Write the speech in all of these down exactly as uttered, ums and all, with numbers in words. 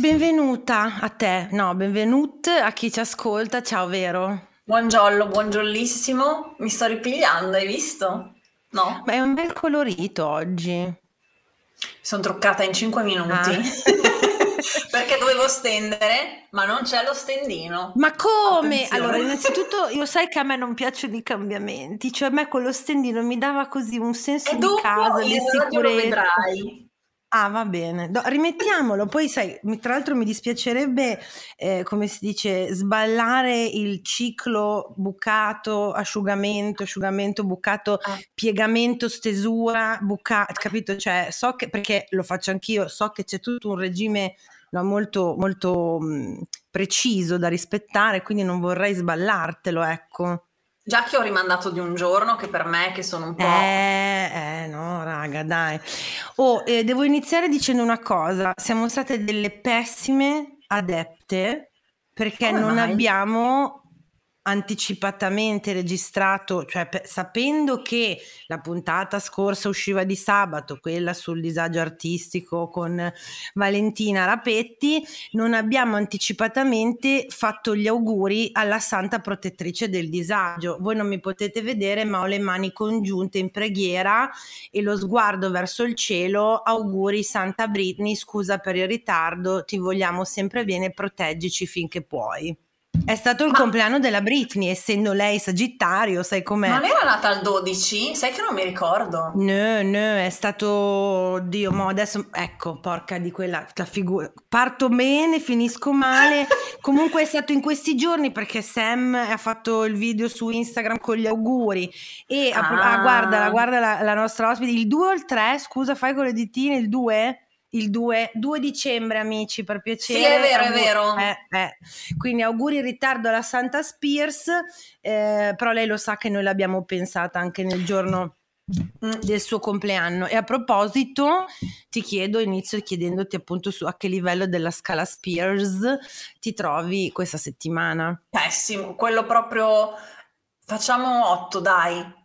Benvenuta a te, no, benvenute a chi ci ascolta, ciao Vero. Buongiorno, buongiollissimo, mi sto ripigliando, hai visto? No? Ma è un bel colorito oggi. Mi sono truccata in cinque minuti, ah. Perché dovevo stendere, ma non c'è lo stendino. Ma come? Attenzione. Allora, innanzitutto io sai che a me non piacciono i cambiamenti, cioè a me quello stendino mi dava così un senso e di casa, di sicurezza. Lo vedrai. Ah, va bene, no, rimettiamolo. Poi sai, mi, tra l'altro mi dispiacerebbe, eh, come si dice, sballare il ciclo bucato, asciugamento, asciugamento, bucato, ah. piegamento, stesura, bucato, capito? Cioè, so che, perché lo faccio anch'io, so che c'è tutto un regime, no, molto, molto mh, preciso da rispettare, quindi non vorrei sballartelo, ecco. Già che ho rimandato di un giorno, che per me che sono un po'... Eh, eh no raga, dai. Oh, eh, devo iniziare dicendo una cosa. Siamo state delle pessime adepte perché Come non mai? abbiamo anticipatamente registrato, cioè pe- sapendo che la puntata scorsa usciva di sabato, quella sul disagio artistico con Valentina Rapetti, non abbiamo anticipatamente fatto gli auguri alla santa protettrice del disagio. Voi non mi potete vedere, ma ho le mani congiunte in preghiera e lo sguardo verso il cielo. Auguri Santa Britney, scusa per il ritardo, ti vogliamo sempre bene, proteggici finché puoi. È stato il ma... compleanno della Britney, essendo lei Sagittario, sai com'è? Ma lei era nata al dodici? Sai che non mi ricordo. No, no, è stato... Dio, ma adesso... Ecco, porca di quella la figura. Parto bene, finisco male. Comunque è stato in questi giorni perché Sam ha fatto il video su Instagram con gli auguri. E ah. a... ah, guarda, guarda la, la nostra ospite. Il due o il tre? Scusa, fai con le ditine, il due? Il due, due dicembre, amici, per piacere. Sì, è vero, è vero. Eh, eh. Quindi auguri in ritardo alla Santa Spears, eh, però lei lo sa che noi l'abbiamo pensata anche nel giorno del suo compleanno. E a proposito, ti chiedo, inizio chiedendoti appunto su a che livello della scala Spears ti trovi questa settimana. Pessimo, quello proprio, facciamo otto, dai.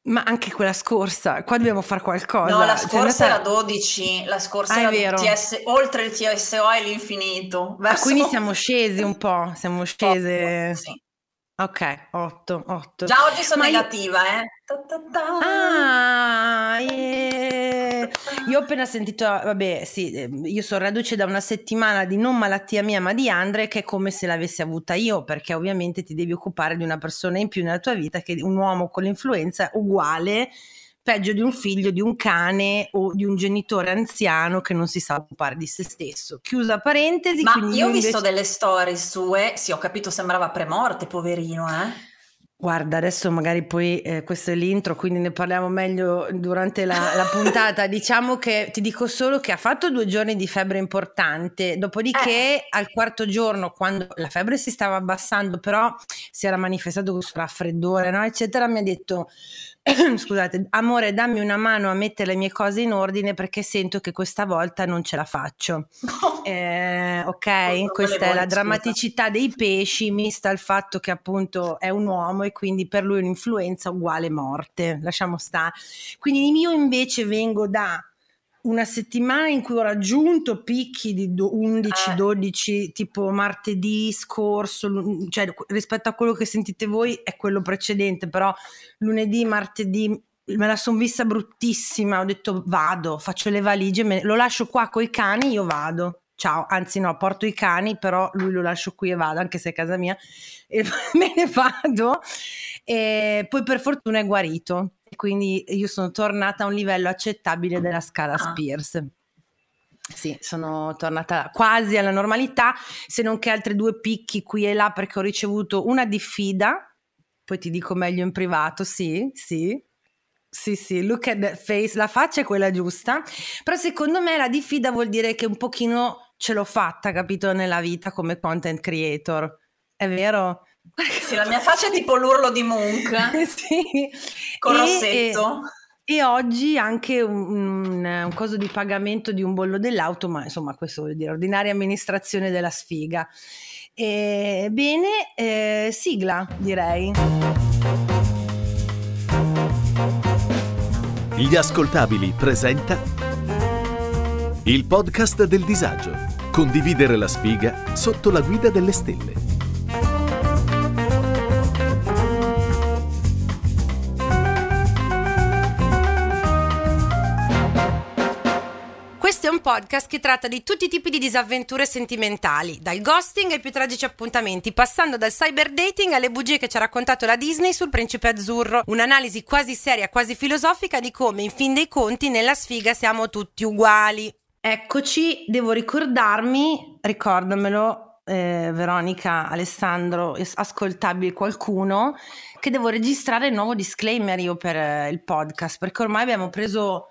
Ma anche quella scorsa, qua dobbiamo fare qualcosa. No, la scorsa era dodici, la scorsa ah, era T S, oltre il T S O e l'infinito. Verso... Ah, quindi siamo scesi un po', siamo scese. otto, sì. Ok, otto, otto. Già oggi sono Ma negativa, io... eh. Ta ta ta. Ah, yeah. Io ho appena sentito, vabbè, sì, io sono reduce da una settimana di non malattia mia ma di Andre, che è come se l'avessi avuta io, perché ovviamente ti devi occupare di una persona in più nella tua vita, che un uomo con l'influenza è uguale, peggio di un figlio, di un cane o di un genitore anziano che non si sa occupare di se stesso. Chiusa parentesi. Ma io ho visto invece... delle storie sue, sì, ho capito, sembrava premorte, poverino, eh. Guarda, adesso magari poi eh, questo è l'intro, quindi ne parliamo meglio durante la, la puntata. Diciamo che ti dico solo che ha fatto due giorni di febbre importante, dopodiché eh. al quarto giorno, quando la febbre si stava abbassando, però si era manifestato questo raffreddore, no, eccetera, mi ha detto scusate, amore, dammi una mano a mettere le mie cose in ordine perché sento che questa volta non ce la faccio. eh, ok, oh, questa è la drammaticità scusa. dei pesci mista al fatto che appunto è un uomo e quindi per lui un'influenza uguale morte, lasciamo stare. Quindi io invece vengo da una settimana in cui ho raggiunto picchi di undici dodici, tipo martedì scorso, cioè rispetto a quello che sentite voi è quello precedente, però lunedì, martedì me la son vista bruttissima, ho detto vado, faccio le valigie, me, lo lascio qua coi cani, io vado. Ciao, anzi no, porto i cani, però lui lo lascio qui e vado, anche se è casa mia, e me ne vado. E poi per fortuna è guarito. Quindi io sono tornata a un livello accettabile della scala ah. Spears. Sì, sono tornata quasi alla normalità, se non che altri due picchi qui e là, perché ho ricevuto una diffida, poi ti dico meglio in privato, sì, sì. Sì, sì, look at the face, la faccia è quella giusta, però secondo me la diffida vuol dire che un pochino ce l'ho fatta, capito, nella vita come content creator, è vero? Sì, la mia faccia è tipo l'urlo di Munch, sì. Con e, rossetto. E, e oggi anche un, un, un coso di pagamento di un bollo dell'auto, ma insomma questo vuol dire ordinaria amministrazione della sfiga. E, bene, eh, sigla direi. Gli Ascoltabili presenta il podcast del disagio Condividere la sfiga sotto la guida delle stelle. Questo è un podcast che tratta di tutti i tipi di disavventure sentimentali, dal ghosting ai più tragici appuntamenti, passando dal cyberdating alle bugie che ci ha raccontato la Disney sul Principe Azzurro. Un'analisi quasi seria, quasi filosofica di come, in fin dei conti, nella sfiga siamo tutti uguali. Eccoci, devo ricordarmi, ricordamelo eh, Veronica, Alessandro, ascoltabile qualcuno, che devo registrare il nuovo disclaimer io per eh, il podcast, perché ormai abbiamo preso,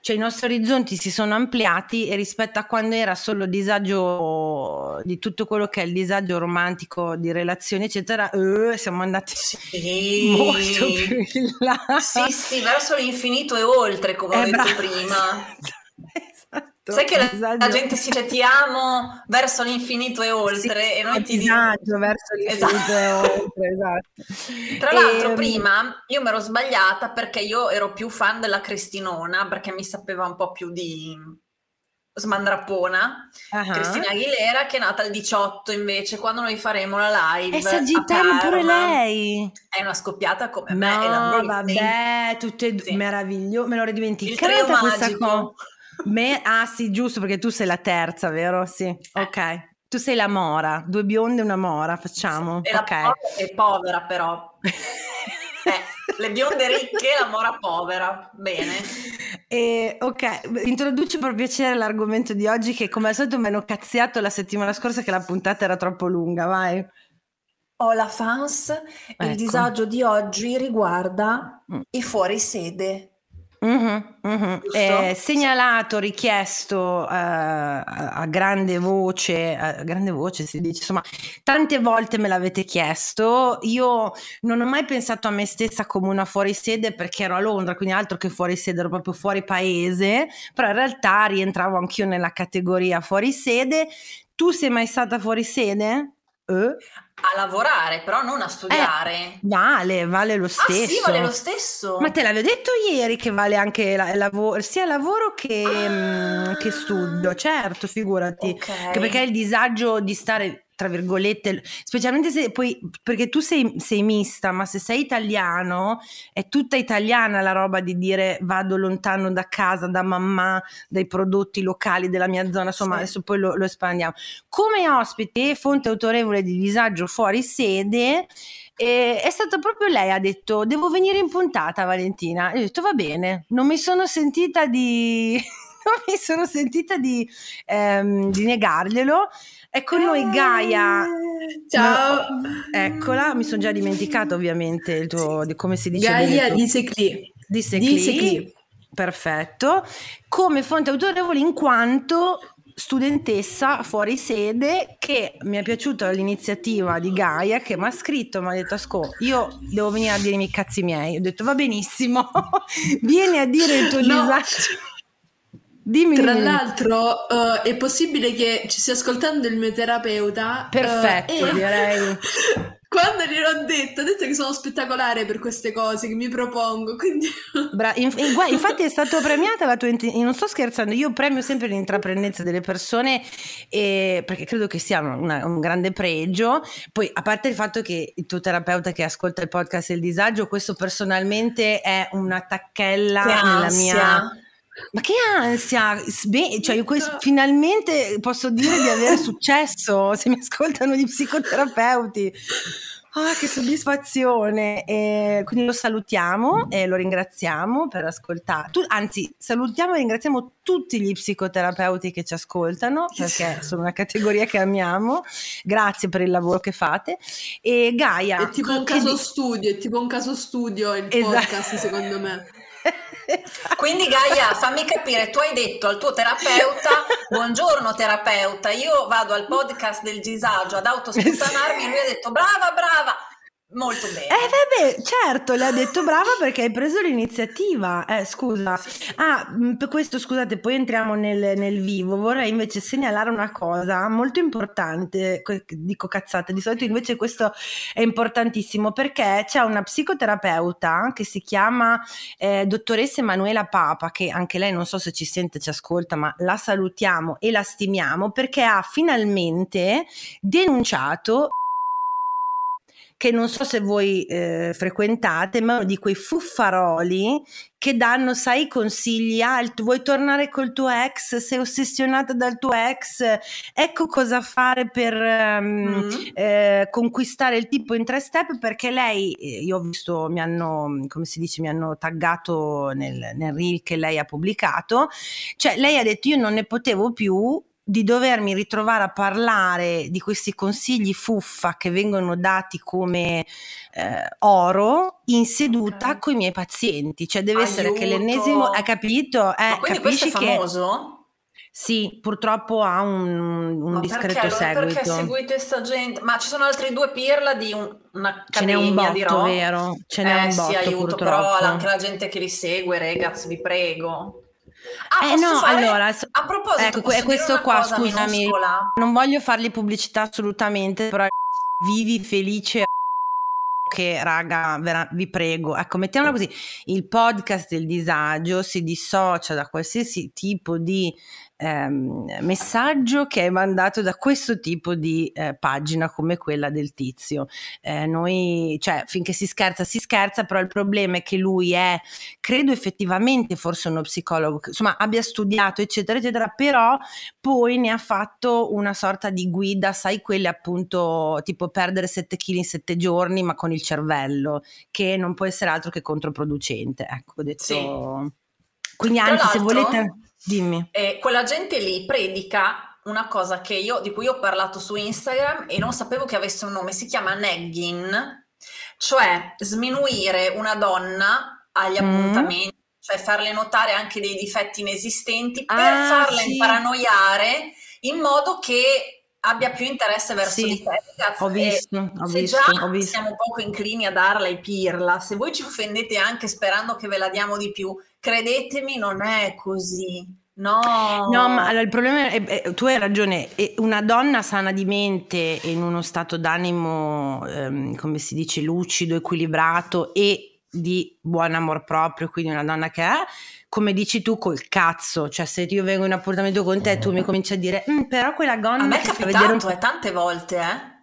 cioè i nostri orizzonti si sono ampliati e rispetto a quando era solo disagio di tutto quello che è il disagio romantico di relazioni eccetera, eh, siamo andati sì. molto più in là. Sì, sì, verso l'infinito e oltre, come eh, ho detto bravo. prima. Sai che la, la gente si dice ti amo verso l'infinito e oltre, sì, e noi ti diamo verso l'infinito esatto. e oltre, esatto. Tra e... l'altro prima io mi ero sbagliata perché io ero più fan della Cristinona, perché mi sapeva un po' più di smandrappona, uh-huh. Christina Aguilera, che è nata il diciotto invece, quando noi faremo la live. È sagittario pure lei. È una scoppiata come no, me e la Britney. Vabbè, tutte e due, sì. meraviglioso, me l'ho dimenticata questa cosa. Me, ah sì, giusto, perché tu sei la terza, vero? Sì, ok. Tu sei la mora, due bionde e una mora, facciamo. E okay. La mora è povera però. eh, le bionde ricche e la mora povera, bene. E, ok, introduci per piacere l'argomento di oggi che come al solito mi hanno cazziato la settimana scorsa che la puntata era troppo lunga, vai. Hola fans, ecco. Il disagio di oggi riguarda mm. i fuorisede. Mm-hmm, mm-hmm. Eh, segnalato, richiesto uh, a, a grande voce, a grande voce si dice, insomma, tante volte me l'avete chiesto. Io non ho mai pensato a me stessa come una fuorisede perché ero a Londra, quindi altro che fuorisede, ero proprio fuori paese, però in realtà rientravo anch'io nella categoria fuorisede. Tu sei mai stata fuorisede? Eh? A lavorare, però non a studiare. Eh, vale, vale lo stesso. Ah sì, vale lo stesso. Ma te l'avevo detto ieri che vale anche il lavoro, sia lavoro che, ah. mh, che studio, certo, figurati. Okay. Che perché il disagio di stare, tra virgolette, specialmente se poi, perché tu sei, sei mista, ma se sei italiano, è tutta italiana la roba di dire vado lontano da casa, da mamma, dai prodotti locali della mia zona, insomma sì. Adesso poi lo, lo espandiamo. Come ospite, fonte autorevole di disagio fuori sede, eh, è stata proprio lei, ha detto devo venire in puntata Valentina, e ho detto va bene, non mi sono sentita di... mi sono sentita di, ehm, di negarglielo. È con noi Gaia. Ciao. No, eccola, mi sono già dimenticata ovviamente il tuo, di come si dice. Gaia di Secli. Di Secli. Perfetto. Come fonte autorevole in quanto studentessa fuori sede, che mi è piaciuta l'iniziativa di Gaia che mi ha scritto, mi ha detto asco, io devo venire a dirmi i cazzi miei. Ho detto va benissimo. Vieni a dire il tuo no. disagio. Dimmi, Tra dimmi. l'altro uh, è possibile che ci stia ascoltando il mio terapeuta. Perfetto, uh, e... direi. Quando gliel'ho detto, ho detto che sono spettacolare per queste cose che mi propongo, quindi... Bra- inf- infatti è stata premiata la tua... Int- non sto scherzando, io premio sempre l'intraprendenza delle persone e... perché credo che sia una, un grande pregio. Poi, a parte il fatto che il tuo terapeuta che ascolta il podcast e il disagio, questo personalmente è una tacchella che nella ansia. mia... Ma che ansia, Sbe- cioè io questo, finalmente posso dire di avere successo se mi ascoltano gli psicoterapeuti. Ah, che soddisfazione! E quindi lo salutiamo e lo ringraziamo per ascoltare. Tu, anzi, salutiamo e ringraziamo tutti gli psicoterapeuti che ci ascoltano perché sono una categoria che amiamo. Grazie per il lavoro che fate. E Gaia è tipo un caso di... studio, è tipo un caso studio il esatto. podcast, secondo me. Quindi Gaia, fammi capire, tu hai detto al tuo terapeuta buongiorno terapeuta, io vado al podcast del disagio ad autosputtanarmi, lui ha detto brava brava, molto bene. Eh vabbè, certo, le ha detto brava perché hai preso l'iniziativa. Eh scusa, sì. Ah, per questo scusate, poi entriamo nel, nel vivo. Vorrei invece segnalare una cosa molto importante, dico cazzate, di solito invece questo è importantissimo, perché c'è una psicoterapeuta che si chiama eh, dottoressa Emanuela Papa, che anche lei non so se ci sente, ci ascolta, ma la salutiamo e la stimiamo perché ha finalmente denunciato che non so se voi eh, frequentate, ma uno di quei fuffaroli che danno, sai, consigli, ah, il, vuoi tornare col tuo ex, sei ossessionata dal tuo ex, ecco cosa fare per um, mm. eh, conquistare il tipo in tre step, perché lei, io ho visto, mi hanno, come si dice, mi hanno taggato nel, nel reel che lei ha pubblicato, cioè lei ha detto io non ne potevo più di dovermi ritrovare a parlare di questi consigli fuffa che vengono dati come eh, oro in seduta, okay, con i miei pazienti, cioè deve Aiuto. essere che l'ennesimo, hai capito? Eh, Ma quindi capisci questo è famoso? Che sì, purtroppo ha un, un discreto perché? seguito. Perché seguite sta gente? Ma ci sono altre due pirla di un, un'accademia, ce n'è un botto, dirò. vero? Ce n'è eh, un botto, sì, aiuto, purtroppo. Però anche la gente che li segue, ragazzi, vi prego. Ah, eh no, fare... allora, a proposito, ecco, posso questo dire una qua, cosa scusami, minuscola? Non voglio fargli pubblicità assolutamente, però vivi felice, che raga, vera, vi prego, ecco, mettiamola così, il podcast del disagio si dissocia da qualsiasi tipo di ehm, messaggio che è mandato da questo tipo di eh, pagina come quella del tizio. Eh, noi, cioè, finché si scherza si scherza, però il problema è che lui è, credo effettivamente forse uno psicologo, insomma abbia studiato eccetera eccetera, però poi ne ha fatto una sorta di guida, sai, quelle appunto tipo perdere sette chili in sette giorni ma con il cervello, che non può essere altro che controproducente, ecco, ho detto. Sì. Quindi anzi, se volete, dimmi. Eh, quella gente lì predica una cosa che io, di cui io ho parlato su Instagram e non sapevo che avesse un nome, si chiama nagging, cioè sminuire una donna agli mm. appuntamenti, cioè farle notare anche dei difetti inesistenti per ah, farla sì. imparanoiare in modo che abbia più interesse verso sì, di te, ragazzi. Ho visto, ho se visto, già ho visto. Siamo poco inclini a darla e pirla, se voi ci offendete anche sperando che ve la diamo di più, credetemi, non è così. No, no, ma allora, il problema è, è, tu hai ragione, è una donna sana di mente e in uno stato d'animo, ehm, come si dice, lucido, equilibrato e di buon amor proprio, quindi una donna che è, come dici tu, col cazzo, cioè se io vengo in appuntamento con te e tu mi cominci a dire mm, però quella gonna a me è capitato un... eh, tante volte eh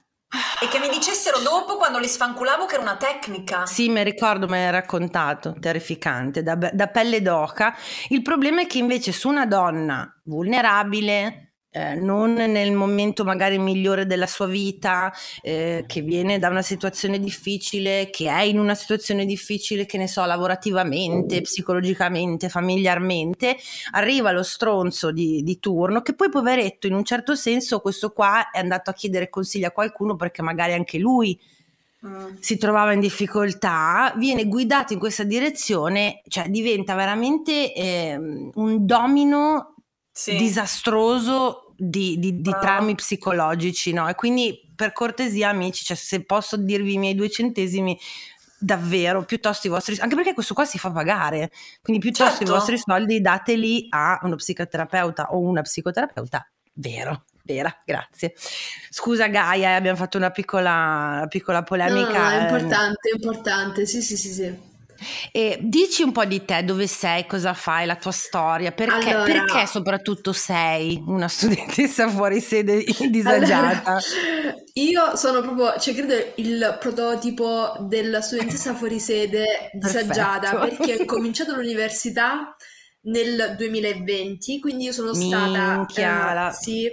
e che mi dicessero dopo quando li sfanculavo che era una tecnica. Sì, mi ricordo, me l'hai raccontato, terrificante, da, da pelle d'oca. Il problema è che invece su una donna vulnerabile, Eh, non nel momento magari migliore della sua vita, eh, che viene da una situazione difficile, che è in una situazione difficile, che ne so, lavorativamente, psicologicamente, familiarmente, arriva lo stronzo di, di turno che poi, poveretto, in un certo senso questo qua è andato a chiedere consigli a qualcuno perché magari anche lui mm. si trovava in difficoltà, viene guidato in questa direzione, cioè diventa veramente eh, un domino Sì. disastroso di, di, di ah. traumi psicologici, no? E quindi, per cortesia, amici, cioè, se posso dirvi i miei due centesimi, davvero, piuttosto i vostri, anche perché questo qua si fa pagare, quindi piuttosto certo. i vostri soldi dateli a uno psicoterapeuta o una psicoterapeuta vero, vera. Grazie, scusa Gaia, abbiamo fatto una piccola, una piccola polemica. No, no, è importante, è importante, sì sì sì sì. E dici un po' di te, dove sei, cosa fai, la tua storia, perché, allora, perché soprattutto sei una studentessa fuori sede disagiata? Allora, io sono proprio, cioè credo il prototipo della studentessa fuori sede disagiata, Perfetto. perché ho cominciato l'università nel duemilaventi, quindi io sono Minchia, stata la... sì,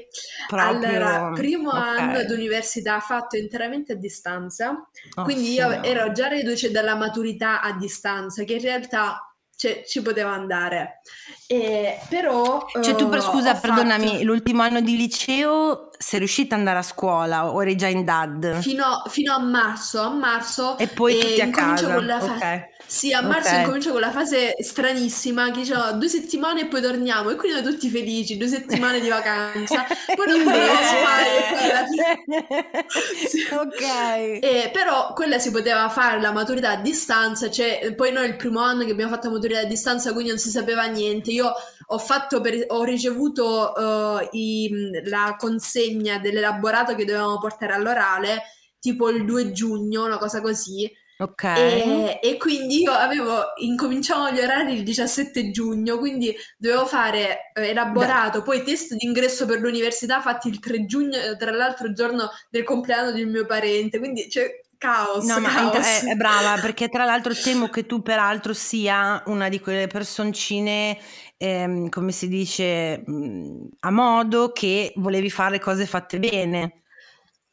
proprio... al primo okay. anno di università fatto interamente a distanza, oh, quindi io no. ero già reduce dalla maturità a distanza, che in realtà cioè, ci poteva andare, e, però cioè tu per, scusa, perdonami, fatto... l'ultimo anno di liceo sei riuscita ad andare a scuola o eri già in D A D? Fino, fino a marzo, a marzo e poi e tutti a casa, ok fa... Sì, a marzo okay. incomincio con la fase stranissima che diceva due settimane e poi torniamo, e quindi noi tutti felici, due settimane di vacanza, poi non volevamo fare, e poi alla fine Sì. Ok. E, però quella si poteva fare la maturità a distanza, cioè poi noi il primo anno che abbiamo fatto la maturità a distanza, quindi non si sapeva niente. Io ho fatto per, ho ricevuto uh, i, la consegna dell'elaborato che dovevamo portare all'orale tipo il due giugno, una cosa così. Ok. E, e quindi io avevo, incominciavo gli orari il diciassette giugno, quindi dovevo fare eh, elaborato, Beh. poi test d'ingresso per l'università fatti il tre giugno, tra l'altro giorno del compleanno del mio parente, quindi cioè, caos. No, caos. Ma è, è brava, perché tra l'altro temo che tu peraltro sia una di quelle personcine, ehm, come si dice, a modo, che volevi fare cose fatte bene.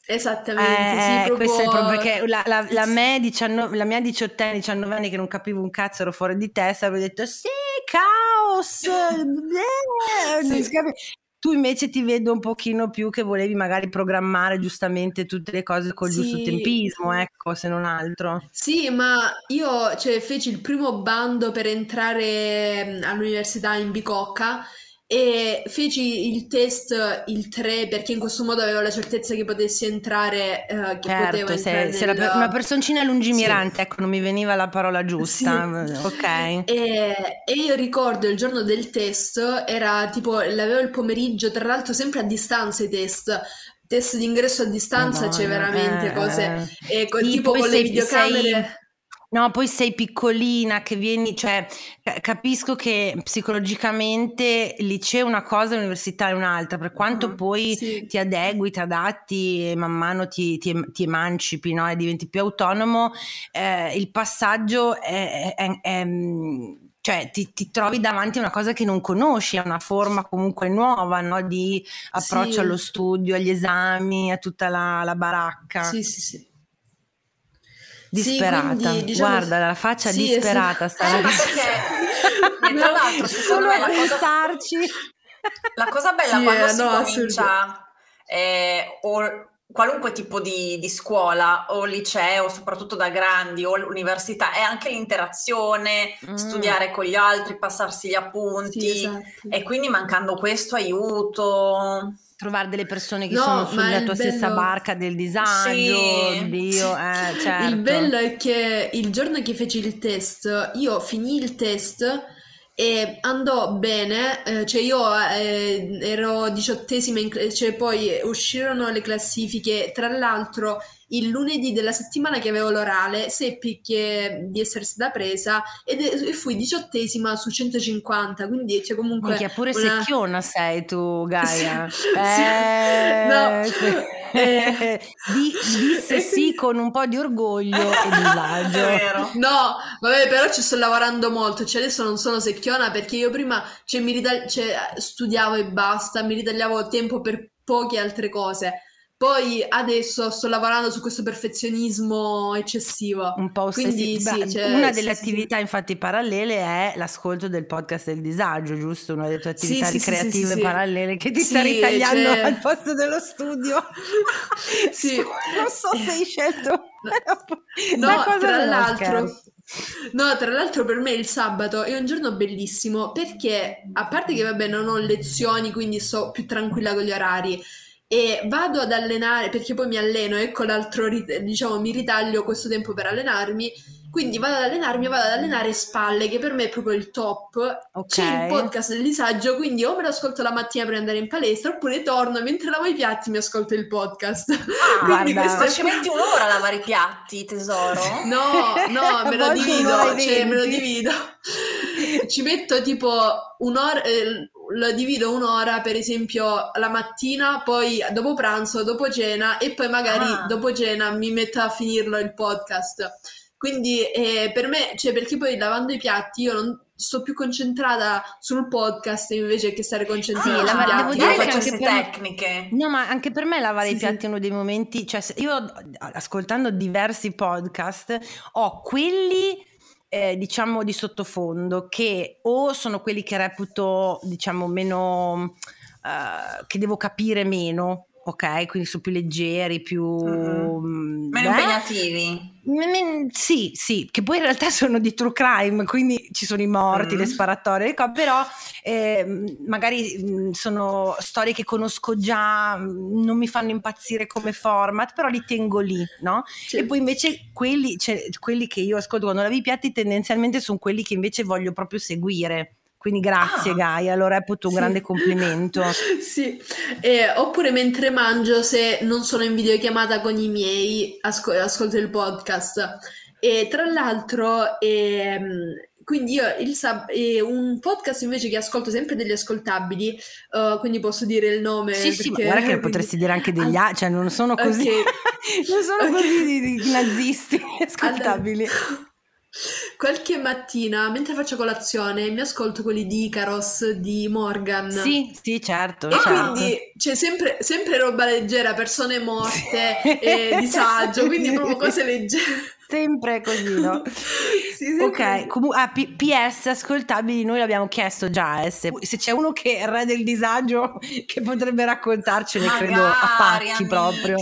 Esattamente, eh, sì, proprio... questo è proprio perché la, la, la, me diciannove, la mia diciottenne, diciannove anni che non capivo un cazzo, ero fuori di testa, avevo detto sì, caos, eh, sì. Tu invece ti vedo un pochino più che volevi magari programmare giustamente tutte le cose col sì. giusto tempismo, ecco, se non altro. Sì, ma io cioè, feci il primo bando per entrare all'università in Bicocca e feci il test il tre, perché in questo modo avevo la certezza che potessi entrare, eh, che certo, potevo entrare se, nel... se una personcina lungimirante, sì. Ecco, non mi veniva la parola giusta, sì. Ok. E, e io ricordo il giorno del test era tipo, l'avevo il pomeriggio, tra l'altro sempre a distanza i test test d'ingresso a distanza, c'è cioè veramente eh, cose eh. E con, sì, tipo con le videocamere sei... No, poi sei piccolina che vieni, cioè capisco che psicologicamente il liceo è una cosa, l'università è un'altra, per quanto uh-huh, poi sì. ti adegui, ti adatti e man mano ti, ti, ti emancipi, no? E diventi più autonomo, eh, il passaggio è... è, è cioè ti, ti trovi davanti a una cosa che non conosci, a una forma comunque nuova, no? Di approccio sì. allo studio, agli esami, a tutta la, la baracca. Sì, sì, sì. Disperata, sì, quindi, diciamo, guarda la faccia sì, disperata sì. Sta eh, perché tra l'altro solo a pensarci la cosa bella sì, quando si no, comincia eh, o qualunque tipo di, di scuola o liceo, soprattutto da grandi, o l'università, è anche l'interazione, mm. studiare con gli altri, passarsi gli appunti sì, esatto. E quindi mancando questo aiuto, trovare delle persone che no, sono sulla tua bello... stessa barca del disagio, sì. Oddio, eh, certo. Il bello è che il giorno che feci il test, io finii il test e andò bene, eh, cioè io eh, ero diciottesima, in, cioè poi uscirono le classifiche, tra l'altro il lunedì della settimana che avevo l'orale seppi che di essere stata presa ed e fui diciottesima su centocinquanta, quindi c'è comunque minchia, pure una... secchiona sei tu Gaia sì, eh, sì. No. Eh. Di, disse sì con un po' di orgoglio e disagio. È vero. No vabbè, però ci sto lavorando molto, cioè adesso non sono secchiona perché io prima cioè, mi ritagli- cioè, studiavo e basta, mi ritagliavo tempo per poche altre cose. Poi adesso sto lavorando su questo perfezionismo eccessivo. Un po' ossessivo. Sì, cioè, una delle sì, attività sì. infatti parallele è l'ascolto del podcast del disagio, giusto? Una delle tue attività sì, creative sì, sì, parallele sì. che ti sì, sta ritagliando cioè... al posto dello studio. Sì. Non so se hai scelto. No, cosa tra l'altro... Scherzo. No, tra l'altro per me il sabato è un giorno bellissimo perché, a parte che vabbè non ho lezioni, quindi sto più tranquilla con gli orari, e vado ad allenare perché poi mi alleno, ecco l'altro, diciamo mi ritaglio questo tempo per allenarmi, quindi vado ad allenarmi, vado ad allenare spalle che per me è proprio il top, okay. C'è il podcast del disagio, quindi o me lo ascolto la mattina prima di andare in palestra oppure torno mentre lavo i piatti mi ascolto il podcast. Ah, quindi guarda, ma ci metti un'ora a lavare i piatti tesoro? No, no, me lo divido, cioè, me lo divido ci metto tipo un'ora, eh, lo divido un'ora per esempio la mattina, poi dopo pranzo, dopo cena e poi magari ah. dopo cena mi metto a finirlo il podcast, quindi eh, per me, cioè perché poi lavando i piatti io non sto più concentrata sul podcast invece che stare concentrata sì, sui piatti. Devo dire che anche per tecniche. No, ma anche per me lavare sì, i piatti sì. è uno dei momenti, cioè io ascoltando diversi podcast ho quelli Eh, diciamo di sottofondo che o sono quelli che reputo diciamo meno uh, che devo capire meno, ok, quindi sono più leggeri, più mm-hmm. meno eh? impegnativi Sì, sì, che poi in realtà sono di true crime, quindi ci sono i morti, mm. le sparatorie, però eh, magari sono storie che conosco già, non mi fanno impazzire come format, però li tengo lì, no? Sì. E poi invece quelli, cioè, quelli che io ascolto quando lavi i piatti tendenzialmente sono quelli che invece voglio proprio seguire. Quindi grazie ah, Gaia, lo reputo un sì. grande complimento. Sì, eh, oppure mentre mangio, se non sono in videochiamata con i miei, asco- ascolto il podcast. E tra l'altro, eh, quindi io il sab- eh, un podcast invece che ascolto sempre degli ascoltabili, uh, quindi posso dire il nome? Sì, perché... sì, ma guarda che quindi... potresti dire anche degli altri, ah, cioè non sono così, okay. non sono okay. così nazisti, ascoltabili. Allora... Qualche mattina, mentre faccio colazione, mi ascolto quelli di Icaros, di Morgan. Sì, sì, certo. E certo. quindi c'è sempre, sempre roba leggera, persone morte, e disagio, quindi proprio cose leggere. Sempre così, no? Sì, sempre. Ok, comunque, ah, P- PS ascoltabili, noi l'abbiamo chiesto già, eh, se, se c'è uno che è il re del disagio che potrebbe raccontarcene, magari, credo, a pacchi amici, proprio.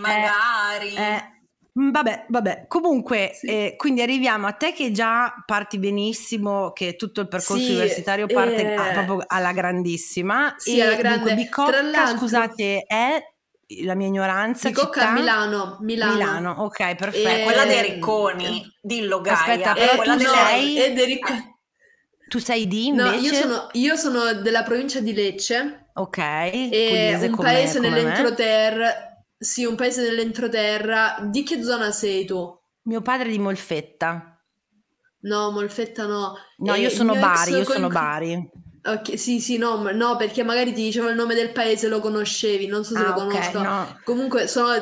Magari, eh, eh. Vabbè, vabbè, comunque sì. eh, quindi arriviamo a te che già parti benissimo, che tutto il percorso sì, universitario parte eh... a, proprio alla grandissima. Sì, e alla grande. Dico, Bicocca, scusate, è la mia ignoranza. Bicocca a Milano, Milano. Milano, ok, perfetto. E... Quella dei Ricconi, dillo Gaia. Aspetta, però quella tu sei... è dei Ricconi. Tu sei di invece? No, io sono, io sono della provincia di Lecce. Ok, e un paese nell'entroterra. Sì, un paese dell'entroterra. Di che zona sei tu? Mio padre è di Molfetta. No, Molfetta no. No, eh, io sono Bari, io con... sono Bari. Ok, sì, sì, no, no, perché magari ti dicevo il nome del paese, lo conoscevi, non so se ah, lo conosco. Okay, no. Comunque sono,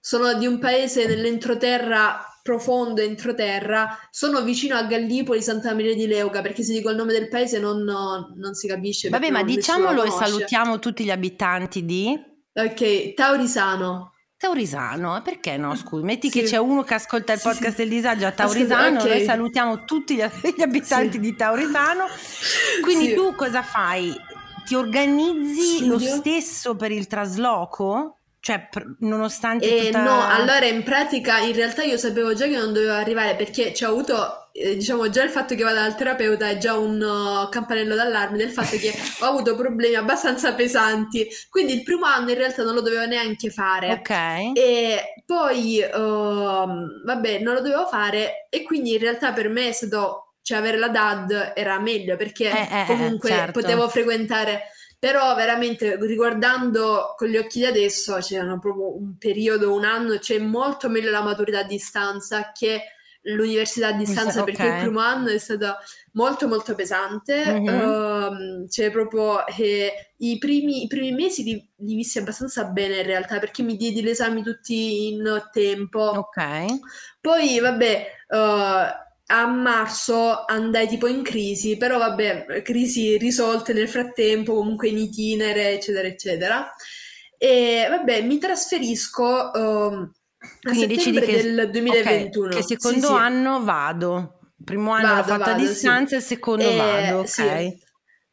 sono di un paese nell'entroterra, profondo entroterra, sono vicino a Gallipoli, Santa Maria di Leuca, perché se dico il nome del paese non, no, non si capisce. Vabbè, ma diciamolo e salutiamo tutti gli abitanti di... Ok, Taurisano. Taurisano, perché no? Scusi, metti sì. che c'è uno che ascolta il podcast sì. del disagio a Taurisano, okay. Noi salutiamo tutti gli abitanti sì. di Taurisano. Quindi sì. tu cosa fai? Ti organizzi sì. lo stesso per il trasloco? Cioè, pr- nonostante eh, tutta... No, allora in pratica, in realtà io sapevo già che non dovevo arrivare, perché ci ho avuto... Eh, diciamo già il fatto che vado dal terapeuta è già un uh, campanello d'allarme del fatto che ho avuto problemi abbastanza pesanti, quindi il primo anno in realtà non lo dovevo neanche fare, okay. E poi uh, vabbè, non lo dovevo fare, e quindi in realtà per me è stato, cioè avere la D A D era meglio, perché eh, eh, comunque certo. potevo frequentare, però veramente riguardando con gli occhi di adesso c'erano proprio un periodo, un anno, c'è cioè molto meglio la maturità a distanza che l'università a distanza, perché okay. il primo anno è stato molto molto pesante, mm-hmm. uh, cioè proprio eh, i, primi, i primi mesi li, li vissi abbastanza bene in realtà, perché mi diedi gli esami tutti in tempo, ok. Poi vabbè uh, a marzo andai tipo in crisi, però vabbè, crisi risolte nel frattempo, comunque in itinere eccetera eccetera, e vabbè mi trasferisco uh, quindi decidi che del duemilaventuno okay, che secondo sì, anno sì. vado, primo anno vado, l'ho fatto vado, a distanza sì. e il secondo eh, vado, ok. Sì.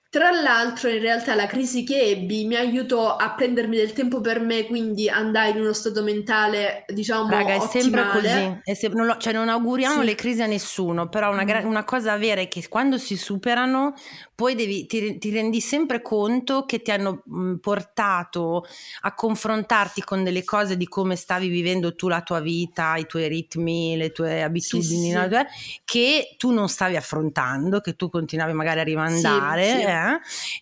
Tra l'altro in realtà la crisi che ebbi mi aiutò a prendermi del tempo per me, quindi andai in uno stato mentale diciamo Raga, è sempre così, è se- non, lo- cioè, non auguriamo sì. le crisi a nessuno, però una, gra- una cosa vera è che quando si superano poi devi, ti, ti rendi sempre conto che ti hanno mh, portato a confrontarti con delle cose di come stavi vivendo tu la tua vita, i tuoi ritmi, le tue abitudini, sì, no? Sì. Che tu non stavi affrontando, che tu continuavi magari a rimandare, sì, sì. Eh?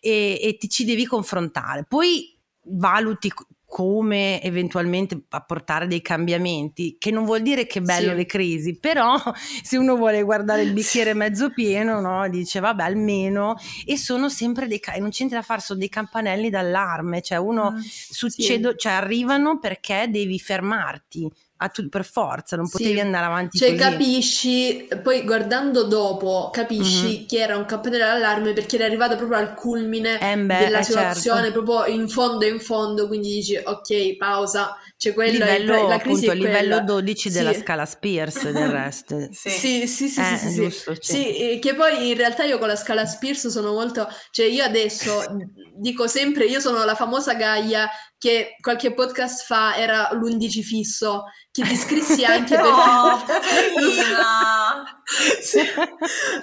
E, e ti ci devi confrontare, poi valuti come eventualmente apportare dei cambiamenti, che non vuol dire che bello sì. le crisi, però se uno vuole guardare il bicchiere mezzo pieno, no, dice vabbè almeno, e sono sempre dei, non c'entra da fare, sono dei campanelli d'allarme, cioè uno mm, succedo, sì. cioè arrivano perché devi fermarti a tu, per forza, non potevi sì. andare avanti cioè così. Capisci, poi guardando dopo capisci mm-hmm. che era un campanello d'allarme, perché era arrivato proprio al culmine eh beh, della situazione, certo. proprio in fondo in fondo, quindi dici ok pausa, cioè quello livello, è la crisi, appunto, è livello dodici della sì. scala Spears del resto sì sì sì sì, eh, sì, sì, giusto, sì. sì, che poi in realtà io con la scala Spears sono molto, cioè io adesso dico sempre, io sono la famosa Gaia che qualche podcast fa era l'undici fisso, che ti iscrissi anche per... Oh, sì.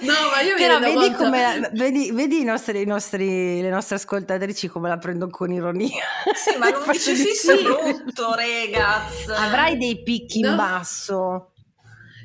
No, ma io però mi vedi come la, vedi, vedi i nostri, i nostri, le nostre ascoltatrici come la prendo con ironia. Sì, ma non mi ci fissi brutto, regaz. Avrai dei picchi, no? In basso.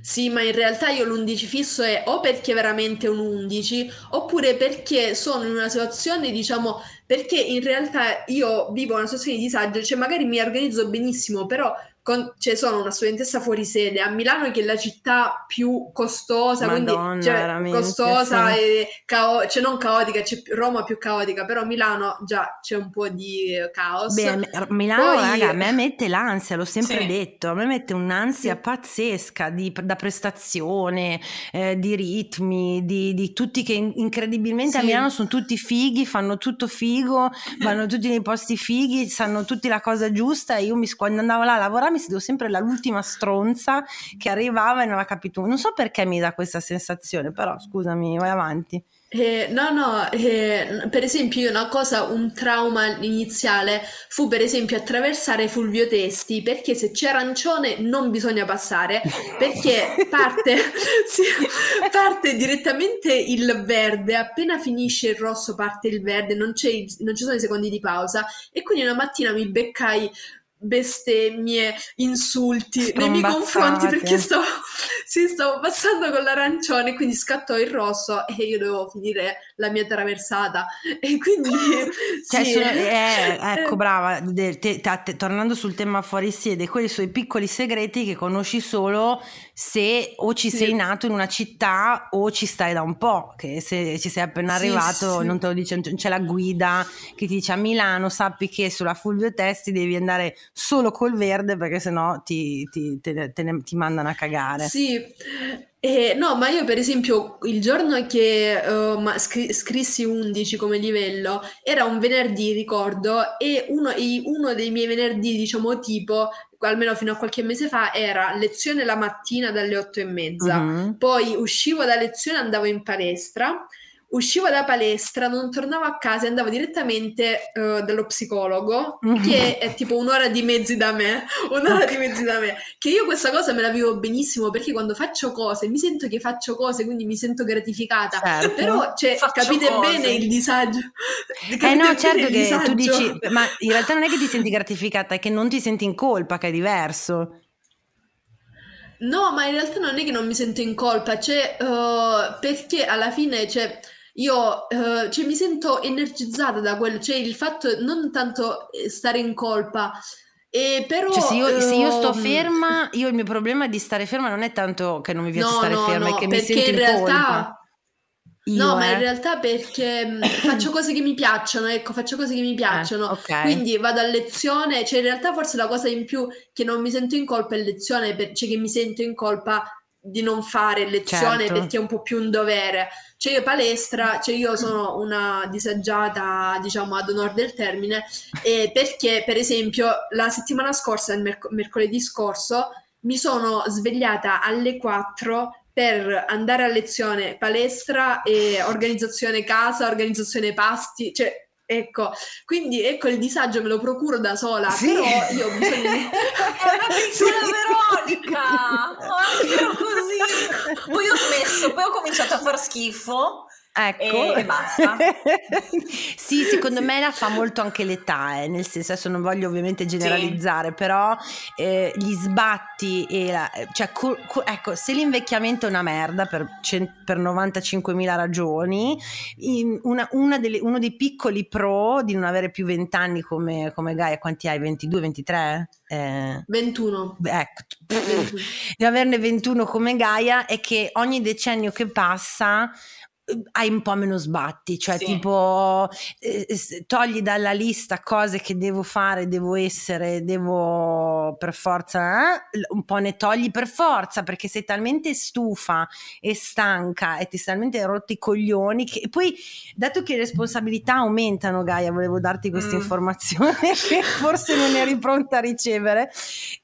Sì, ma in realtà io l'undici fisso è o perché veramente un undici, oppure perché sono in una situazione, diciamo, perché in realtà io vivo una situazione di disagio, cioè magari mi organizzo benissimo, però con, cioè sono una studentessa fuori sede a Milano, che è la città più costosa, Madonna, quindi cioè, costosa, sì. E cao- cioè non caotica, cioè Roma più caotica, però Milano già c'è un po' di caos. Beh, Milano, poi... raga, a me mette l'ansia, l'ho sempre sì. detto, a me mette un'ansia sì. pazzesca di, da prestazione, eh, di ritmi, di, di tutti che incredibilmente sì. a Milano sono tutti fighi, fanno tutto figo, vanno tutti nei posti fighi, sanno tutti la cosa giusta, e io mi, quando andavo là a lavorare mi sentivo sempre l'ultima stronza che arrivava e non aveva capito. Non so perché mi dà questa sensazione, però scusami, vai avanti. Eh, no, no, eh, per esempio una cosa, un trauma iniziale fu per esempio attraversare Fulvio Testi, perché se c'è arancione non bisogna passare, perché parte, sì, parte direttamente il verde, appena finisce il rosso parte il verde, non, c'è, non ci sono i secondi di pausa, e quindi una mattina mi beccai bestemmie, insulti nei miei confronti perché stavo, sì, stavo passando con l'arancione, quindi scattò il rosso e io dovevo finire la mia traversata, e quindi cioè, sì. sono, eh, ecco brava te, te, te, tornando sul tema fuori sede, quelli sono i piccoli segreti che conosci solo se o ci sì. sei nato in una città o ci stai da un po', che se ci sei appena sì, arrivato sì. non te lo dice, non c'è la guida che ti dice a Milano sappi che sulla Fulvio Testi devi andare solo col verde perché sennò ti, ti, te, te ne, ti mandano a cagare. Sì. Eh, no, ma io per esempio il giorno che uh, ma scri- scrissi undici come livello era un venerdì, ricordo, e uno, e uno dei miei venerdì, diciamo, tipo, almeno fino a qualche mese fa, era lezione la mattina dalle otto e mezza, mm-hmm. poi uscivo da lezione, andavo in palestra, uscivo da palestra, non tornavo a casa e andavo direttamente uh, dallo psicologo, che è tipo un'ora di mezzi da me, un'ora okay. di mezzi da me, che io questa cosa me la vivo benissimo, perché quando faccio cose mi sento che faccio cose, quindi mi sento gratificata, certo. però cioè, capite cose. Bene il disagio. Eh no, certo che disagio. Tu dici, ma in realtà non è che ti senti gratificata, è che non ti senti in colpa, che è diverso. No, ma in realtà non è che non mi sento in colpa, cioè uh, perché alla fine, cioè, io uh, cioè, mi sento energizzata da quello, cioè il fatto non tanto stare in colpa, e però cioè, se, io, uh, se io sto ferma, io il mio problema di stare ferma non è tanto che non mi piace no, stare no, ferma, no, è che mi sento in, in realtà, colpa. Io, no, eh. ma in realtà perché faccio cose che mi piacciono, ecco, faccio cose che mi piacciono, eh, okay. quindi vado a lezione, cioè in realtà forse la cosa in più che non mi sento in colpa è lezione, per, cioè che mi sento in colpa di non fare lezione certo. perché è un po' più un dovere, cioè io palestra, cioè io sono una disagiata, diciamo, ad onor del termine, e perché per esempio la settimana scorsa, il merc- mercoledì scorso, mi sono svegliata alle quattro per andare a lezione, palestra e organizzazione casa, organizzazione pasti, cioè ecco, quindi ecco il disagio me lo procuro da sola, sì. però io ho bisogno di... è una piccola sì. Veronica! Oh, così! Poi ho smesso, poi ho cominciato a far schifo. Ecco, e basta. Sì, secondo sì. me la fa molto anche l'età, eh, nel senso, adesso non voglio ovviamente generalizzare, sì. però eh, gli sbatti e la, cioè, cu- cu- ecco, se l'invecchiamento è una merda per, cent- per novantacinquemila ragioni, in una, una delle, uno dei piccoli pro di non avere più vent'anni come, come Gaia, quanti hai? ventidue, ventitré? Eh, ventuno. Ecco, ventuno. Di averne ventuno come Gaia è che ogni decennio che passa hai un po' meno sbatti, cioè sì. tipo eh, togli dalla lista cose che devo fare, devo essere, devo per forza, eh? Un po' ne togli per forza, perché sei talmente stufa e stanca e ti sei talmente rotti i coglioni che... E poi, dato che le responsabilità aumentano, Gaia, volevo darti questa mm. informazione che forse non eri pronta a ricevere,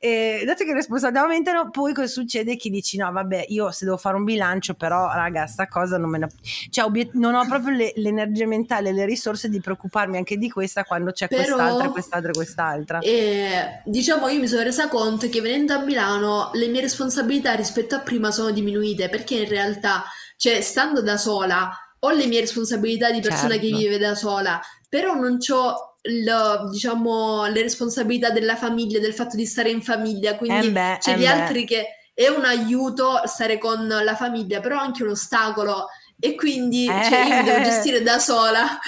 eh, dato che le responsabilità aumentano, poi cosa succede? Chi dici no vabbè, io se devo fare un bilancio però raga sta cosa non me ne... cioè obiet- non ho proprio le- l'energia mentale, le risorse di preoccuparmi anche di questa quando c'è però, quest'altra, quest'altra, quest'altra. Eh, diciamo, io mi sono resa conto che venendo a Milano le mie responsabilità rispetto a prima sono diminuite, perché in realtà, cioè, stando da sola ho le mie responsabilità di persona, certo, che vive da sola, però non c'ho Lo, diciamo le responsabilità della famiglia, del fatto di stare in famiglia, quindi eh beh, c'è eh gli beh. altri, che è un aiuto stare con la famiglia, però anche un ostacolo, e quindi eh. cioè, io mi devo gestire da sola.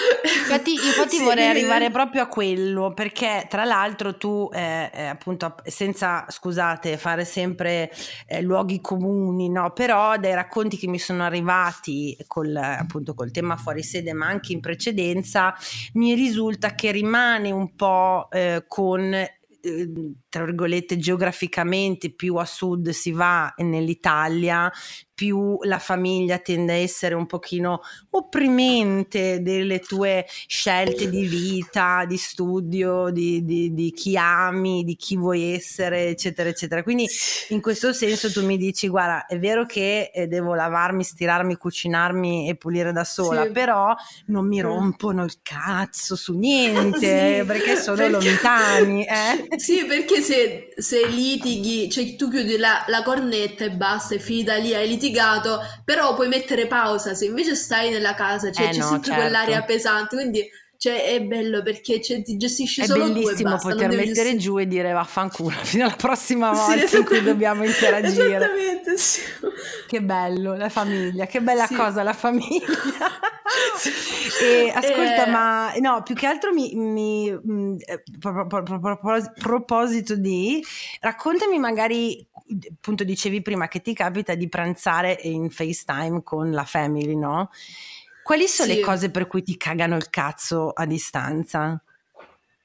Infatti, infatti sì, vorrei arrivare proprio a quello, perché tra l'altro tu eh, appunto, senza, scusate, fare sempre eh, luoghi comuni, no, però dai racconti che mi sono arrivati col, appunto, col tema fuori sede, ma anche in precedenza, mi risulta che rimane un po' eh, con eh, tra virgolette, geograficamente più a sud si va nell'Italia, più la famiglia tende a essere un pochino opprimente delle tue scelte di vita, di studio, di, di, di chi ami, di chi vuoi essere, eccetera, eccetera. Quindi in questo senso tu mi dici, guarda, è vero che devo lavarmi, stirarmi, cucinarmi e pulire da sola, sì, però non mi rompono il cazzo su niente, sì, perché sono perché... lontani. Eh? Sì, perché se, se litighi, cioè tu chiudi la, la cornetta e basta, è finita lì, hai litigato. Però puoi mettere pausa. Se invece stai nella casa, cioè eh c'è no, sempre certo. quell'aria pesante, quindi cioè è bello perché cioè, ti gestisci è solo tu, è bellissimo poter mettere gestire giù e dire vaffanculo fino alla prossima volta, sì, in cui dobbiamo interagire. Esattamente, sì. Che bello la famiglia, che bella sì. cosa la famiglia. E, ascolta, eh... ma no, più che altro mi, mi pro, pro, pro, pro, proposito di, raccontami magari, appunto dicevi prima che ti capita di pranzare in FaceTime con la family, no? Quali sono sì. le cose per cui ti cagano il cazzo a distanza?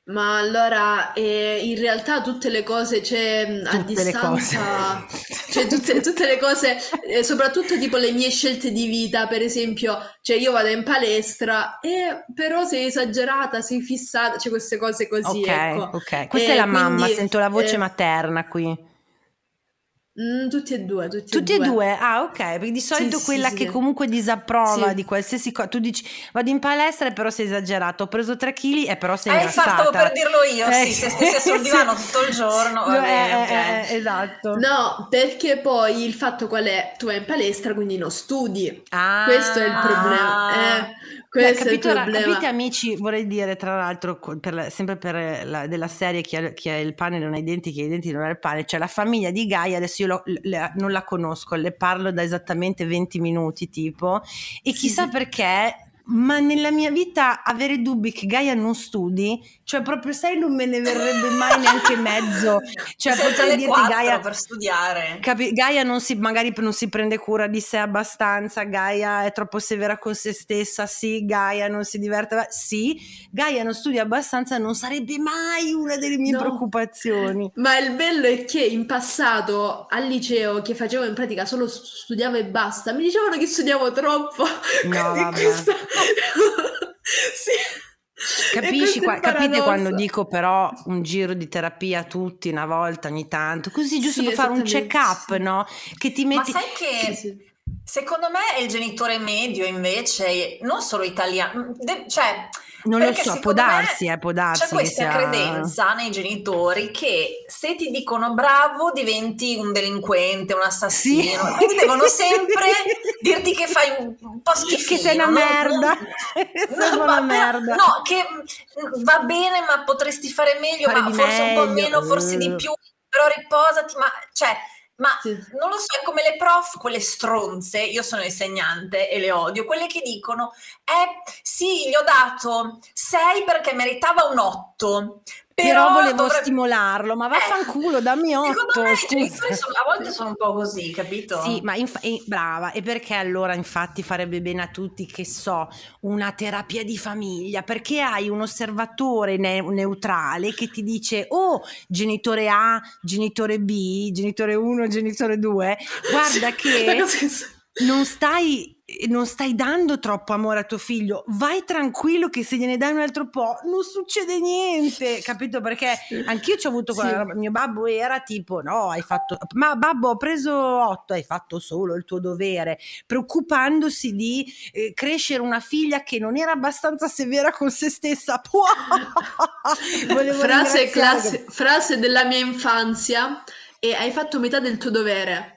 Ma allora, eh, in realtà tutte le cose, cioè, tutte a distanza, cioè tutte, tutte le cose, eh, soprattutto tipo le mie scelte di vita, per esempio, cioè io vado in palestra e però sei esagerata, sei fissata, cioè queste cose così, ok, ecco. ok. Questa eh, è la quindi, mamma, sento la voce eh, materna qui. Tutti e due, tutti, tutti e due. due. Ah, ok. Perché di solito sì, quella sì, che sì. comunque disapprova sì. di qualsiasi cosa. Tu dici vado in palestra, però sei esagerato. Ho preso tre chili e però sei eh, ingrassata. Infatti, stavo per dirlo io. Eh, sì, se stessi sul divano sì. tutto il giorno. Vabbè, eh, okay. eh, esatto. No, perché poi il fatto qual è? Tu vai in palestra, quindi non studi. Ah, questo è il problema. Eh, questo capito, è il problema. Capite, amici? Vorrei dire, tra l'altro, per la, sempre per la, della serie chi ha, chi ha il pane non ha i denti, chi ha i denti non ha il pane. Cioè la famiglia di Gaia adesso. Io lo, le, non la conosco, le parlo da esattamente venti minuti tipo, e chissà sì. perché, ma nella mia vita avere dubbi che Gaia non studi, cioè proprio sai, non me ne verrebbe mai neanche mezzo, cioè potrei dirti Gaia per studiare, capi, Gaia non si, magari non si prende cura di sé abbastanza, Gaia è troppo severa con se stessa, sì, Gaia non si diverte, sì, Gaia non studia abbastanza, non sarebbe mai una delle mie no. preoccupazioni. Ma il bello è che in passato al liceo, che facevo in pratica solo studiavo e basta, mi dicevano che studiavo troppo, no, questa sì. capisci qua, capite quando dico però un giro di terapia a tutti una volta ogni tanto così, giusto sì, per fare un check up, no, che ti metti. Ma sai che, che sì. secondo me è il genitore medio invece, non solo italiano, de- cioè non lo so, può darsi, eh, può darsi. C'è questa sia... credenza nei genitori che se ti dicono bravo diventi un delinquente, un assassino, sì. quindi devono sempre dirti che fai un po' schifino, che sei una merda, no, una merda. No, che va bene ma potresti fare meglio, fare ma forse meglio. un po' meno, forse di più, però riposati, ma cioè... Ma non lo so, è come le prof, quelle stronze, io sono insegnante e le odio, quelle che dicono, eh sì, gli ho dato sei perché meritava un otto, però, però volevo dovrebbe... stimolarlo, ma vaffanculo, eh, dammi otto. Me, sono, a volte sono un po' così, capito? Sì, ma inf- e, brava, e perché allora infatti farebbe bene a tutti, che so, una terapia di famiglia, perché hai un osservatore ne- neutrale che ti dice, oh, genitore A, genitore B, genitore uno, genitore due, guarda che non stai non stai dando troppo amore a tuo figlio, vai tranquillo che se gliene dai un altro po' non succede niente, capito? Perché anch'io ci ho avuto quella sì. roba. Mio babbo era tipo no, hai fatto, ma babbo ho preso otto, hai fatto solo il tuo dovere, preoccupandosi di eh, crescere una figlia che non era abbastanza severa con se stessa. frase, classe, frase della mia infanzia, e hai fatto metà del tuo dovere.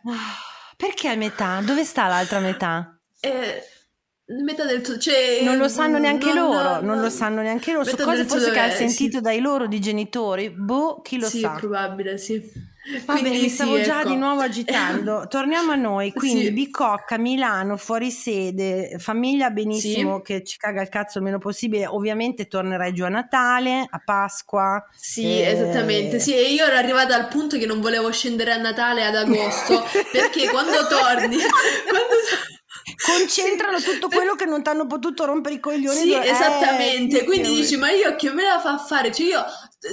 Perché metà? Dove sta l'altra metà? Eh, metà del tu- cioè, non lo sanno neanche non, loro no, non lo sanno neanche loro, su cose forse che hai sentito sì. dai loro di genitori, boh, chi lo sì, sa, sì, probabile, sì. Vabbè, quindi mi stavo sì, già ecco. di nuovo agitando. Torniamo a noi, quindi sì. Bicocca, Milano, fuori sede, famiglia benissimo sì. che ci caga il cazzo il meno possibile, ovviamente tornerai giù a Natale, a Pasqua. Sì, e... esattamente, sì, e io ero arrivata al punto che non volevo scendere a Natale ad agosto, perché quando torni, quando concentrano tutto quello che non ti hanno potuto rompere i coglioni. Sì, dove... esattamente, eh, quindi dici ma io che me la fa fare, cioè io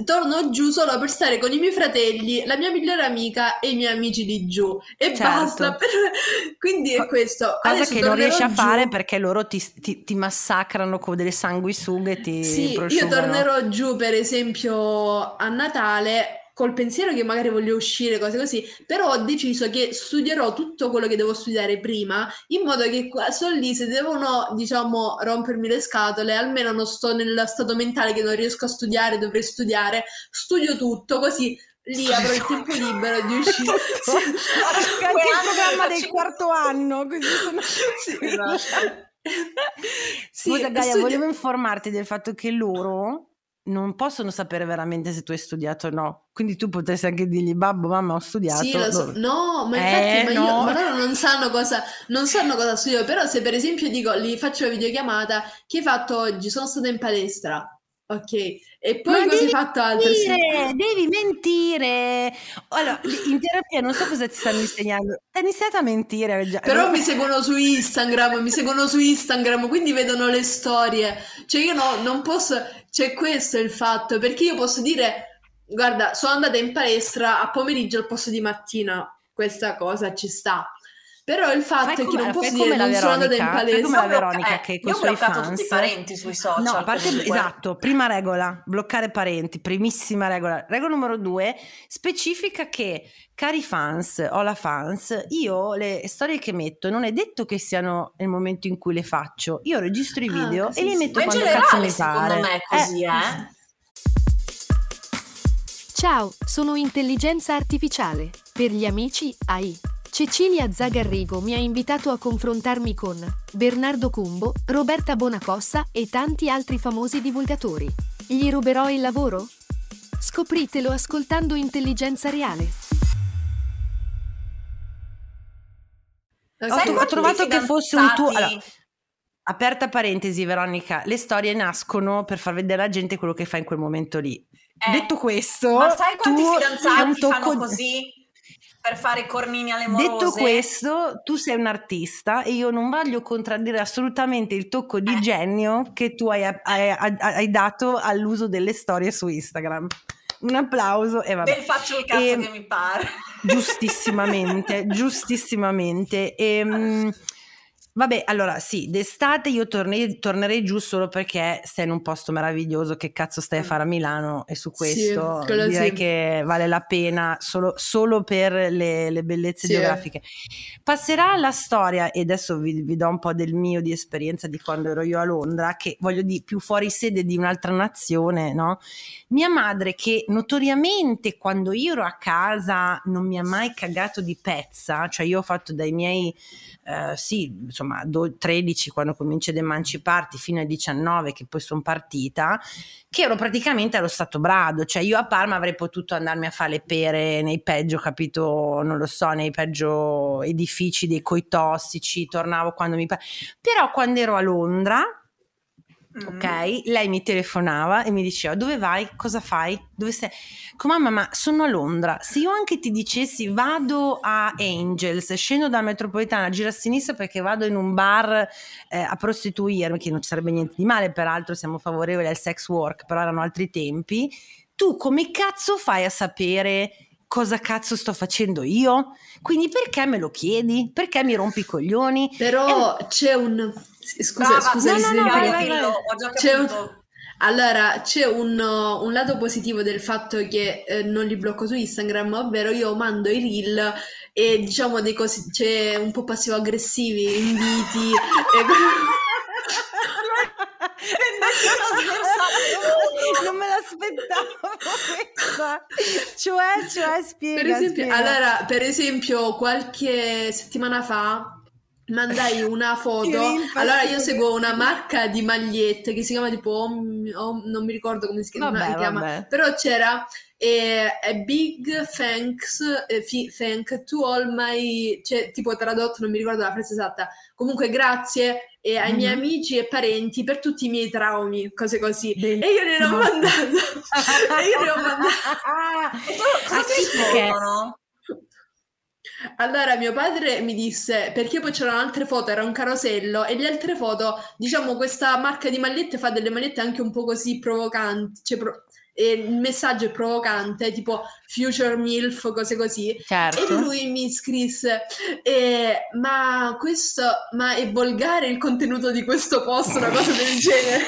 torno giù solo per stare con i miei fratelli, la mia migliore amica e i miei amici di giù e certo. basta per... quindi è questo, cosa adesso che non riesci a giù. fare, perché loro ti, ti, ti massacrano con delle sanguisughe e ti sì, prosciugano. Io tornerò giù per esempio a Natale col pensiero che magari voglio uscire, cose così, però ho deciso che studierò tutto quello che devo studiare prima, in modo che solo lì, se devono, diciamo, rompermi le scatole, almeno non sto nello stato mentale che non riesco a studiare, dovrei studiare, studio tutto, così lì avrò il tempo libero di uscire. Anche il programma del quarto anno, così sono... sì, no. Scusa sì, Gaia, studio... volevo informarti del fatto che loro... non possono sapere veramente se tu hai studiato o no, quindi tu potresti anche dirgli babbo, mamma ho studiato. Sì, lo so. No, ma infatti eh, ma, io, no. ma loro non sanno cosa non sanno cosa studio, però se per esempio dico, gli faccio la videochiamata, che hai fatto oggi? Sono stata in palestra. Ok, e poi cosa hai fatto altro? Devi mentire. Allora, in terapia non so cosa ti stanno insegnando. Ti hanno iniziato a mentire già. Però mi seguono su Instagram, mi seguono su Instagram, quindi vedono le storie. Cioè io no, non posso, cioè questo è il fatto, perché io posso dire guarda, sono andata in palestra a pomeriggio al posto di mattina. Questa cosa ci sta. Però il fatto come, è che non posso dire non sono andata in palestra, come la Veronica eh, che con io ho bloccato fans, tutti i parenti sui social, no, a parte, esatto, prima regola, bloccare parenti, primissima regola. Regola numero due, specifica che cari fans o la fans, io le storie che metto non è detto che siano nel momento in cui le faccio, io registro i video ah, sì, e li metto sì. quando cazzo mi pare. Ma in generale secondo me è così, eh. eh. Ciao, sono Intelligenza Artificiale, per gli amici A I. Cecilia Zagarrigo mi ha invitato a confrontarmi con Bernardo Cumbo, Roberta Bonacossa e tanti altri famosi divulgatori. Gli ruberò il lavoro? Scopritelo ascoltando Intelligenza Reale. Ho, ho trovato che fosse un tuo... Allora, aperta parentesi, Veronica, le storie nascono per far vedere alla gente quello che fa in quel momento lì. Eh, Detto questo... Ma sai quanti fidanzati tocco... fanno così? Per fare cornini alle morose. Detto questo, tu sei un artista e io non voglio contraddire assolutamente il tocco di eh. genio che tu hai, hai, hai dato all'uso delle storie su Instagram. Un applauso e vabbè. Beh, faccio il cazzo e, che mi pare. Giustissimamente, giustissimamente. E, vabbè, allora sì, d'estate io tornerei, tornerei giù solo perché stai in un posto meraviglioso, che cazzo stai a fare a Milano, e su questo sì, direi sì. che vale la pena solo, solo per le, le bellezze sì. geografiche. Passerà la storia, e adesso vi, vi do un po' del mio di esperienza di quando ero io a Londra, che voglio dire più fuori sede di un'altra nazione, no? Mia madre, che notoriamente quando io ero a casa non mi ha mai cagato di pezza, cioè io ho fatto dai miei eh, sì insomma tredici quando comincio ad emanciparti fino ai diciannove che poi sono partita, che ero praticamente allo stato brado, cioè io a Parma avrei potuto andarmi a fare le pere nei peggio, capito, non lo so, nei peggio edifici dei coi tossici, tornavo quando mi pare. Però quando ero a Londra mm. ok, lei mi telefonava e mi diceva dove vai, cosa fai, dove sei, come mamma, ma sono a Londra. Se io anche ti dicessi vado a Angels, scendo dalla metropolitana, giro a sinistra perché vado in un bar eh, a prostituirmi, che non ci sarebbe niente di male, peraltro siamo favorevoli al sex work, però erano altri tempi, tu come cazzo fai a sapere cosa cazzo sto facendo io? Quindi perché me lo chiedi? Perché mi rompi i coglioni? Però un... c'è un... Scusa, Brava, scusa. No, no, no, vai, vai, vai. Ho già capito. C'è un... Allora, c'è un, un lato positivo del fatto che eh, non li blocco su Instagram, ovvero io mando i reel e diciamo dei cosi, cioè, un po' passivo-aggressivi, inviti... e... Non me l'aspettavo questa. Cioè, cioè spiega, per esempio, spiega. Allora, per esempio, qualche settimana fa mandai una foto. Allora io seguo una marca di magliette che si chiama tipo oh, oh, non mi ricordo come si chiama, vabbè, si chiama. Vabbè. Però c'era eh, a big thanks eh, fi, thank to all my, cioè tipo tradotto non mi ricordo la frase esatta, comunque grazie e ai mm-hmm. miei amici e parenti per tutti i miei traumi, cose così. Bellissimo. E io ne ho mandato e io ne ho mandato allora mio padre mi disse, perché poi c'erano altre foto, era un carosello, e le altre foto, diciamo, questa marca di magliette fa delle magliette anche un po' così provocanti, cioè pro- e il messaggio è provocante, tipo future milf, cose così. Certo. E lui mi scrisse eh, ma questo ma è volgare il contenuto di questo post, una cosa del genere.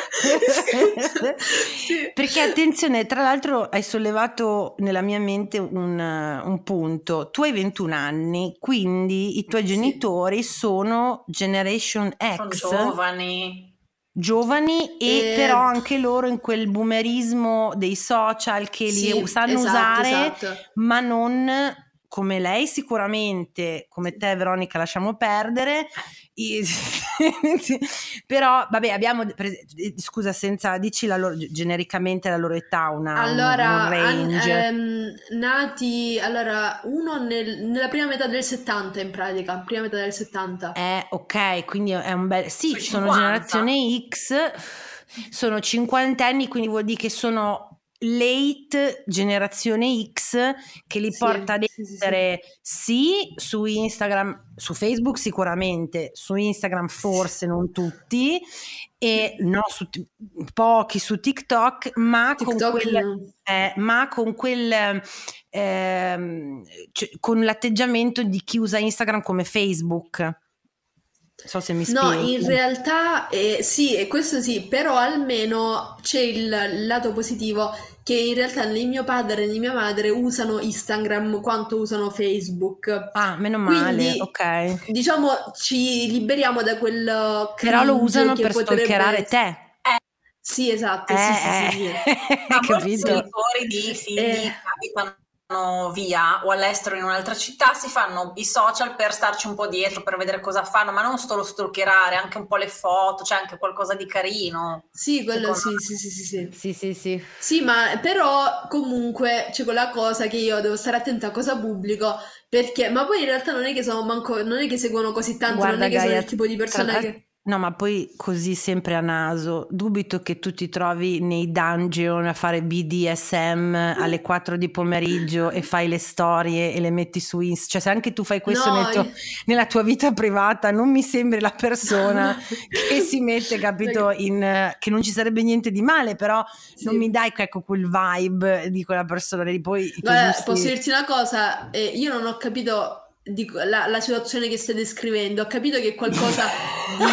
Sì. Perché attenzione, tra l'altro hai sollevato nella mia mente un, un punto. Tu hai ventuno anni, quindi i tuoi sì. genitori sono Generation X, sono giovani Giovani e, e però anche loro in quel boomerismo dei social che sì, li sanno esatto, usare, esatto. ma non come lei sicuramente, come te Veronica lasciamo perdere, però vabbè abbiamo, scusa senza, dici la loro, genericamente la loro età, una, allora, un range. An, ehm, nati, allora uno nel, nella prima metà del settanta in pratica, prima metà del settanta. Eh ok, quindi è un bel, sì sono, sono generazione X, sono cinquantenni, quindi vuol dire che sono... late generazione X che li sì, porta ad essere sì, sì. sì su Instagram, su Facebook sicuramente, su Instagram forse non tutti e no su t- pochi su TikTok, ma TikTok con quel, eh, ma con quel eh, cioè, con l'atteggiamento di chi usa Instagram come Facebook. So se mi spiego. No, in realtà eh, sì, e questo sì, però almeno c'è il lato positivo che in realtà né mio padre né mia madre usano Instagram quanto usano Facebook. Ah, meno male. Quindi, ok. Diciamo ci liberiamo da quel però lo usano per stalkerare essere... te. Eh. Sì, esatto, eh, sì, eh. sì, sì, sì. Ma capito? Fuori di figli eh. capitano via o all'estero in un'altra città, si fanno i social per starci un po' dietro, per vedere cosa fanno, ma non solo stalkerare, anche un po' le foto, c'è cioè anche qualcosa di carino. Sì, quello sì, sì, sì, sì, sì. Sì, sì, sì. Sì, ma però comunque c'è quella cosa che io devo stare attenta a cosa pubblico, perché ma poi in realtà non è che sono manco, non è che seguono così tanto, guarda, non è che Gaia, sono il tipo di persona tra... che no, ma poi così sempre a naso, dubito che tu ti trovi nei dungeon a fare B D S M alle quattro di pomeriggio e fai le storie e le metti su Instagram. Cioè se anche tu fai questo no, nel tuo, nella tua vita privata non mi sembri la persona no. che si mette, capito, in, che non ci sarebbe niente di male, però sì. non mi dai ecco quel vibe di quella persona. E poi guarda, giusti... posso dirti una cosa? Eh, io non ho capito... Dico, la, la situazione che stai descrivendo, ho capito che è qualcosa di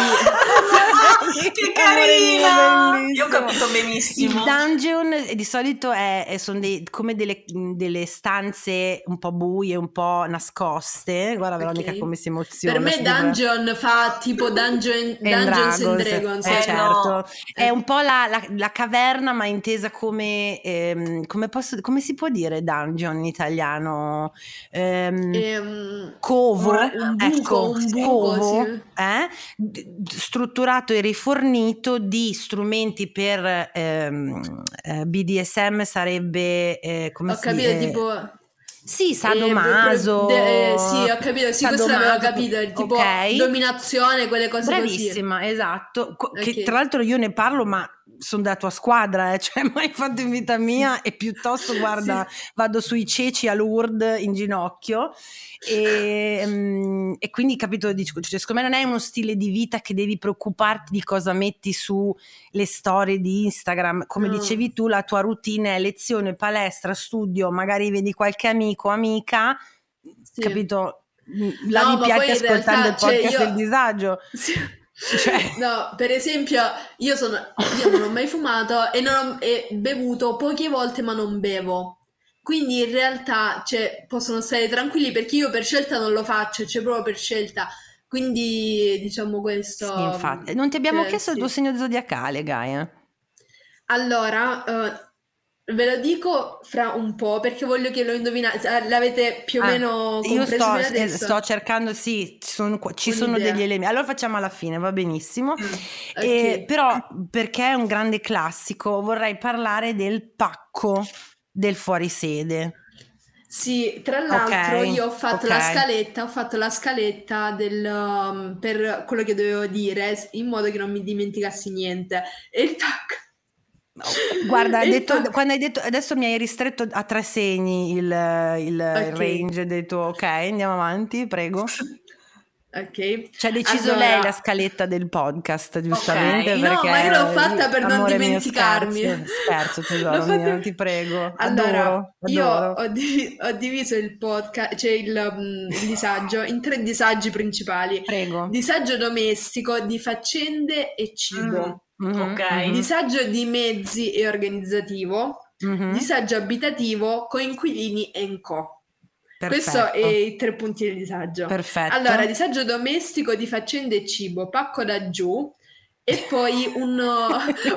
che carina, io ho capito benissimo. Il dungeon di solito è, è sono dei, come delle, delle stanze un po' buie, un po' nascoste. Guarda Veronica okay. come si emoziona. Per me dungeon sembra... fa tipo dungeon, Dungeons and Dragons, eh, eh, certo. no. È un po' la, la, la caverna, ma intesa come ehm, come, posso, come si può dire dungeon in italiano? Ehm, ehm... covo, un buco, ecco, un buco, covo sì. eh, strutturato e rifornito di strumenti per ehm, eh, B D S M sarebbe eh, come ho si capito, eh, tipo sì, sadomaso eh, de, eh, sì, ho capito, sì, questo l'avevo capito, tipo okay. dominazione, quelle cose bravissima, così bravissima, esatto, okay. che tra l'altro io ne parlo ma sono andato a squadra, eh, cioè mai fatto in vita mia, e piuttosto guarda sì. vado sui ceci a Lourdes in ginocchio e, um, e quindi capito, dico, cioè, secondo me non è uno stile di vita che devi preoccuparti di cosa metti su le storie di Instagram, come mm. dicevi tu la tua routine è lezione, palestra, studio, magari vedi qualche amico, amica, sì. capito, la no, mi piace ascoltando realtà, il podcast cioè io... del disagio sì. Cioè... No, per esempio io sono io non ho mai fumato e non ho e bevuto poche volte, ma non bevo, quindi in realtà cioè, possono stare tranquilli perché io per scelta non lo faccio, cioè proprio per scelta, quindi diciamo questo sì, infatti. Non ti abbiamo cioè, chiesto sì. il tuo segno zodiacale, Gaia. Allora uh, ve lo dico fra un po' perché voglio che lo indovinate, l'avete più o ah, meno compreso. Io sto, eh, sto cercando sì, ci sono, ci sono degli elementi, allora facciamo alla fine, va benissimo. mm, okay. Eh, però perché è un grande classico vorrei parlare del pacco del fuorisede. Sì, tra l'altro okay, io ho fatto okay. la scaletta, ho fatto la scaletta del, um, per quello che dovevo dire in modo che non mi dimenticassi niente. E il pacco no. Guarda, hai detto, quando hai detto adesso mi hai ristretto a tre segni il, il, okay. il range dei tuoi. Ok, andiamo avanti, prego. Ok, ci ha deciso allora... lei la scaletta del podcast, giustamente. Okay. No, ma io l'ho fatta per non dimenticarmi. Mio, scherzo, tesoro fatta... mio, ti prego. Allora, adoro, io adoro. Ho, div- ho diviso il podcast, cioè il, um, il disagio, in tre disagi principali. Prego. Disagio domestico, di faccende e cibo. Mm-hmm. Okay. Disagio di mezzi e organizzativo. Mm-hmm. Disagio abitativo, coinquilini e co. Perfetto. Questo è i tre punti del disagio. Perfetto. Allora, disagio domestico, di faccende e cibo, pacco da giù, e poi uno,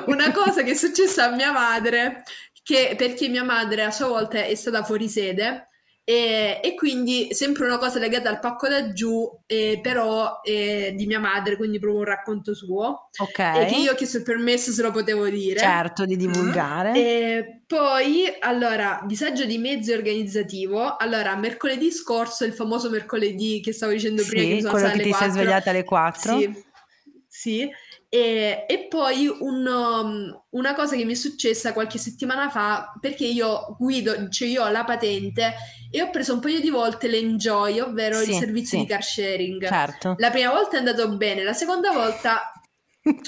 una cosa che è successa a mia madre, che perché mia madre a sua volta è stata fuori sede e, e quindi sempre una cosa legata al pacco da giù, eh, però eh, di mia madre, quindi proprio un racconto suo, okay. e che io ho chiesto il permesso se lo potevo dire. Certo, di divulgare. E poi, allora, disagio di mezzo organizzativo. Allora, mercoledì scorso, il famoso mercoledì che stavo dicendo prima, sì, che sono quello che ti sei svegliata alle quattro. Sì, sì. E, e poi un, una cosa che mi è successa qualche settimana fa, perché io guido, cioè io ho la patente e ho preso un paio di volte l'enjoy, ovvero sì, il servizio sì. di car sharing. Certo. La prima volta è andato bene, la seconda volta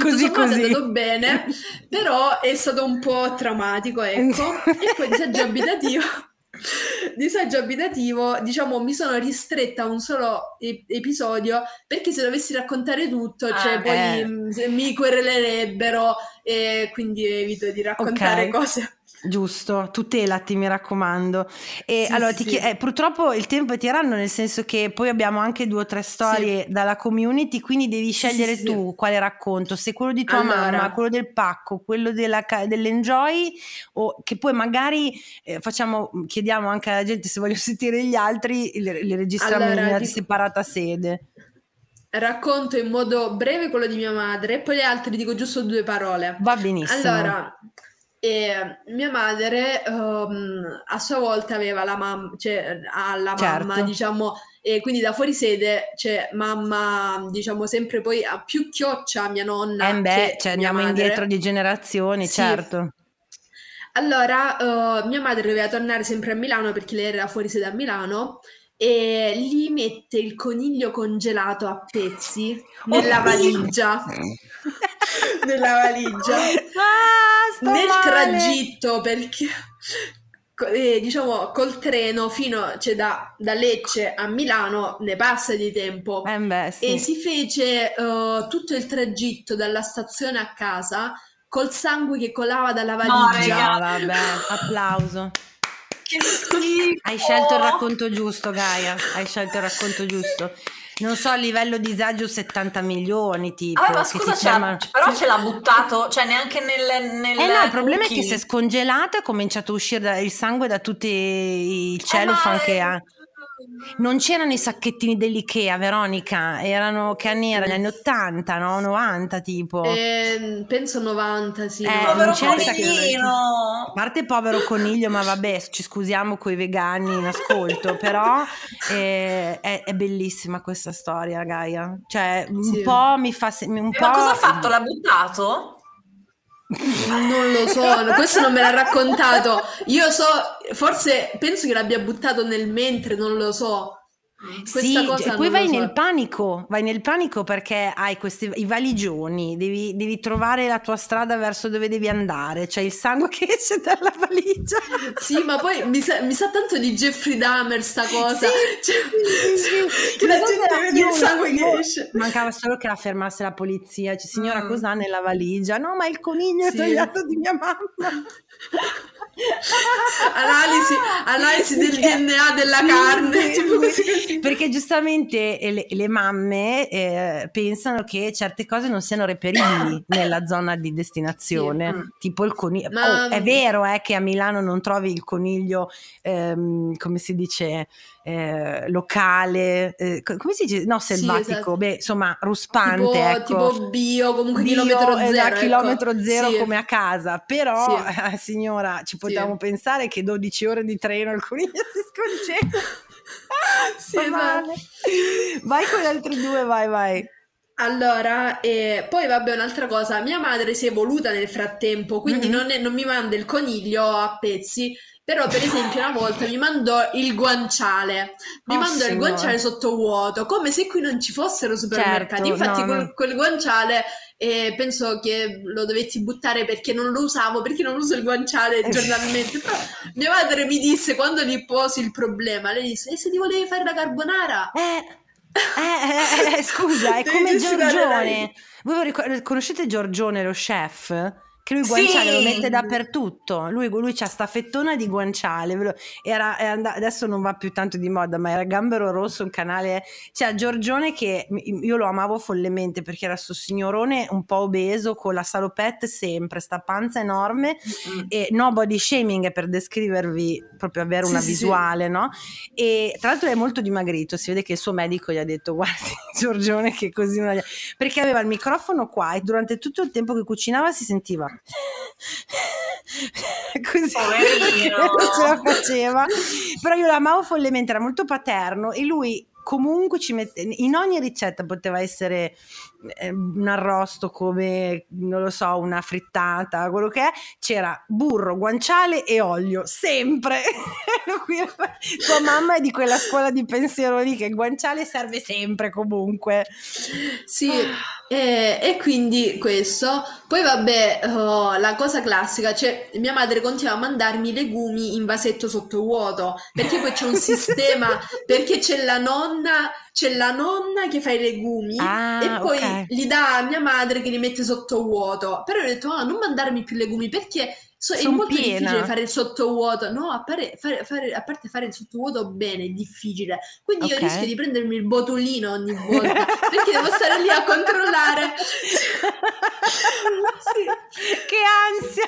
così così è andato bene, però è stato un po' traumatico, ecco. E poi disagio abitativo disagio abitativo, diciamo mi sono ristretta a un solo e- episodio perché se dovessi raccontare tutto ah, cioè, poi m- mi querelerebbero e quindi evito di raccontare okay. cose. Giusto, tutelati mi raccomando. E sì, allora sì. Ti chied- eh, purtroppo il tempo è tiranno, nel senso che poi abbiamo anche due o tre storie sì. dalla community, quindi devi scegliere sì, tu sì. quale racconto, se quello di tua allora. mamma, quello del pacco, quello della ca- dell'enjoy, o che poi magari eh, facciamo, chiediamo anche alla gente se voglio sentire gli altri, li, li registriamo allora, in una ti... separata sede. Racconto in modo breve quello di mia madre, poi gli altri dico giusto due parole. Va benissimo. Allora, e mia madre um, a sua volta aveva la mamma, cioè alla certo. mamma, diciamo, e quindi da fuori sede c'è cioè, mamma, diciamo, sempre poi a più chioccia mia nonna. Eh beh, cioè, andiamo madre. indietro di generazioni, sì. certo. Allora, uh, mia madre doveva tornare sempre a Milano perché lei era fuori sede a Milano. E gli mette il coniglio congelato a pezzi nella valigia nella valigia ah, sto nel male. tragitto, perché eh, diciamo col treno fino cioè da, da Lecce a Milano ne passa di tempo eh beh, sì. e si fece uh, tutto il tragitto dalla stazione a casa col sangue che colava dalla valigia. No, vabbè, applauso. Che schifo. Hai scelto il racconto giusto, Gaia. Hai scelto il racconto giusto. Non so, a livello disagio settanta milioni tipo. Ah, ma scusa, c'è, chiama... però ce l'ha buttato, cioè neanche nel... nel eh no, il problema cookie. È che si è scongelato e è cominciato a uscire da, il sangue da tutti i cellophane eh, che ha. È... Non c'erano i sacchettini dell'Ikea, Veronica, erano che anni erano, gli anni ottanta, no? novanta tipo. Eh, penso novanta, sì. Eh, povero coniglino! A parte povero coniglio, ma vabbè, ci scusiamo coi vegani in ascolto, però eh, è, è bellissima questa storia, Gaia. Cioè, un sì. po' mi fa... Se- un ma po'... cosa ha fatto? L'ha buttato? Non lo so, questo non me l'ha raccontato. Io so, forse penso che l'abbia buttato nel mentre, non lo so. Questa sì, cosa poi vai so. nel panico, vai nel panico perché hai questi i valigioni, devi, devi trovare la tua strada verso dove devi andare, c'è il sangue che esce dalla valigia. Sì, ma poi mi sa, mi sa tanto di Jeffrey Dahmer sta cosa, sì, cioè, sì, sì. Che la gente vede il sangue che esce. Mancava solo che la fermasse la polizia, cioè, signora mm. cos'ha nella valigia? No, ma il coniglio sì. è tagliato di mia mamma. Analisi, analisi del D N A della sì, carne sì, sì. Perché giustamente le, le mamme eh, pensano che certe cose non siano reperibili nella zona di destinazione, sì. tipo il coniglio. Ma... oh, è vero eh, che a Milano non trovi il coniglio ehm, come si dice eh, locale eh, come si dice no selvatico sì, esatto. Beh, insomma ruspante tipo, ecco. tipo bio comunque bio, chilometro zero, eh, ecco. chilometro zero sì. come a casa, però sì. eh, signora ci potevamo sì. pensare che dodici ore di treno il coniglio si sconcentra. Sì, esatto. Vai con gli altri due, vai vai. Allora, eh, poi vabbè un'altra cosa, mia madre si è evoluta nel frattempo, quindi mm-hmm. non, è, non mi manda il coniglio a pezzi, però per esempio una volta mi mandò il guanciale, mi oh, mandò signora. il guanciale sottovuoto, come se qui non ci fossero supermercati, certo, infatti no, quel, no. quel guanciale... e penso che lo dovetti buttare perché non lo usavo, perché non uso il guanciale giornalmente. Però mia madre mi disse, quando gli posi il problema, lei disse: e se ti volevi fare la carbonara? Eh eh, eh, eh scusa, è come Giorgione. Voi conoscete Giorgione, lo chef? Che lui guanciale sì. lo mette dappertutto. Lui, lui c'ha sta fettona di guanciale. Era, era and- adesso non va più tanto di moda, ma era Gambero Rosso, un canale. C'era Giorgione che io lo amavo follemente perché era sto signorone un po' obeso con la salopette sempre, sta panza enorme mm-hmm. e no body shaming per descrivervi, proprio avere una sì, visuale, sì. no? E tra l'altro è molto dimagrito, si vede che il suo medico gli ha detto: guardi Giorgione che così non ha... perché aveva il microfono qua e durante tutto il tempo che cucinava si sentiva così non ce la faceva, però io l'amavo follemente, era molto paterno e lui comunque ci mette in ogni ricetta, poteva essere un arrosto come non lo so una frittata, quello che è, c'era burro, guanciale e olio sempre. Tua mamma è di quella scuola di pensiero lì che il guanciale serve sempre comunque sì ah. e, e quindi questo poi vabbè oh, la cosa classica, cioè mia madre continua a mandarmi legumi in vasetto sottovuoto perché poi c'è un sistema perché c'è la nonna c'è la nonna che fa i legumi ah, e poi okay. li dà a mia madre che li mette sottovuoto, però io ho detto ah, non mandarmi più legumi perché so, è molto piena. Difficile fare il sottovuoto, no, a, pare, fare, fare, a parte fare il sottovuoto bene è difficile, quindi okay. io rischio di prendermi il botulino ogni volta perché devo stare lì a controllare. Sì. Che ansia.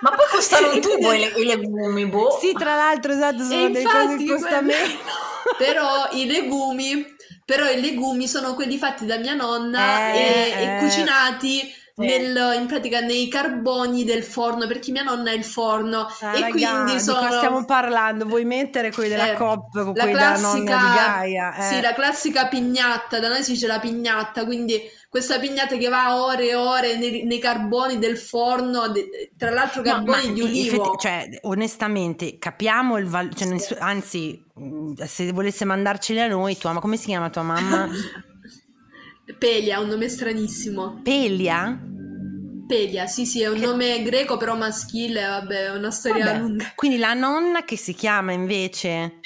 Ma poi costano un tubo i legumi, boh. Sì, tra l'altro esatto, sono e delle cose che costa meno. Però i legumi, però i legumi sono quelli fatti da mia nonna eh, e, eh. e cucinati nel, in pratica nei carboni del forno perché mia nonna è il forno ah, e quindi Gaia, sono... di cosa stiamo parlando? Vuoi mettere quelli della eh, Coop con quelli classica, della nonna di Gaia? Eh. Sì, la classica pignatta, da noi si dice la pignatta, quindi questa pignata che va ore e ore nei, nei carboni del forno, de, tra l'altro carboni no, di olivo. Cioè, onestamente, capiamo il valore, cioè, ness- anzi, se volesse mandarceli a noi, tua ma come si chiama tua mamma? Pelia, un nome stranissimo. Pelia? Pelia, sì sì, è un che... nome greco però maschile, vabbè, è una storia vabbè. lunga. Quindi la nonna che si chiama invece?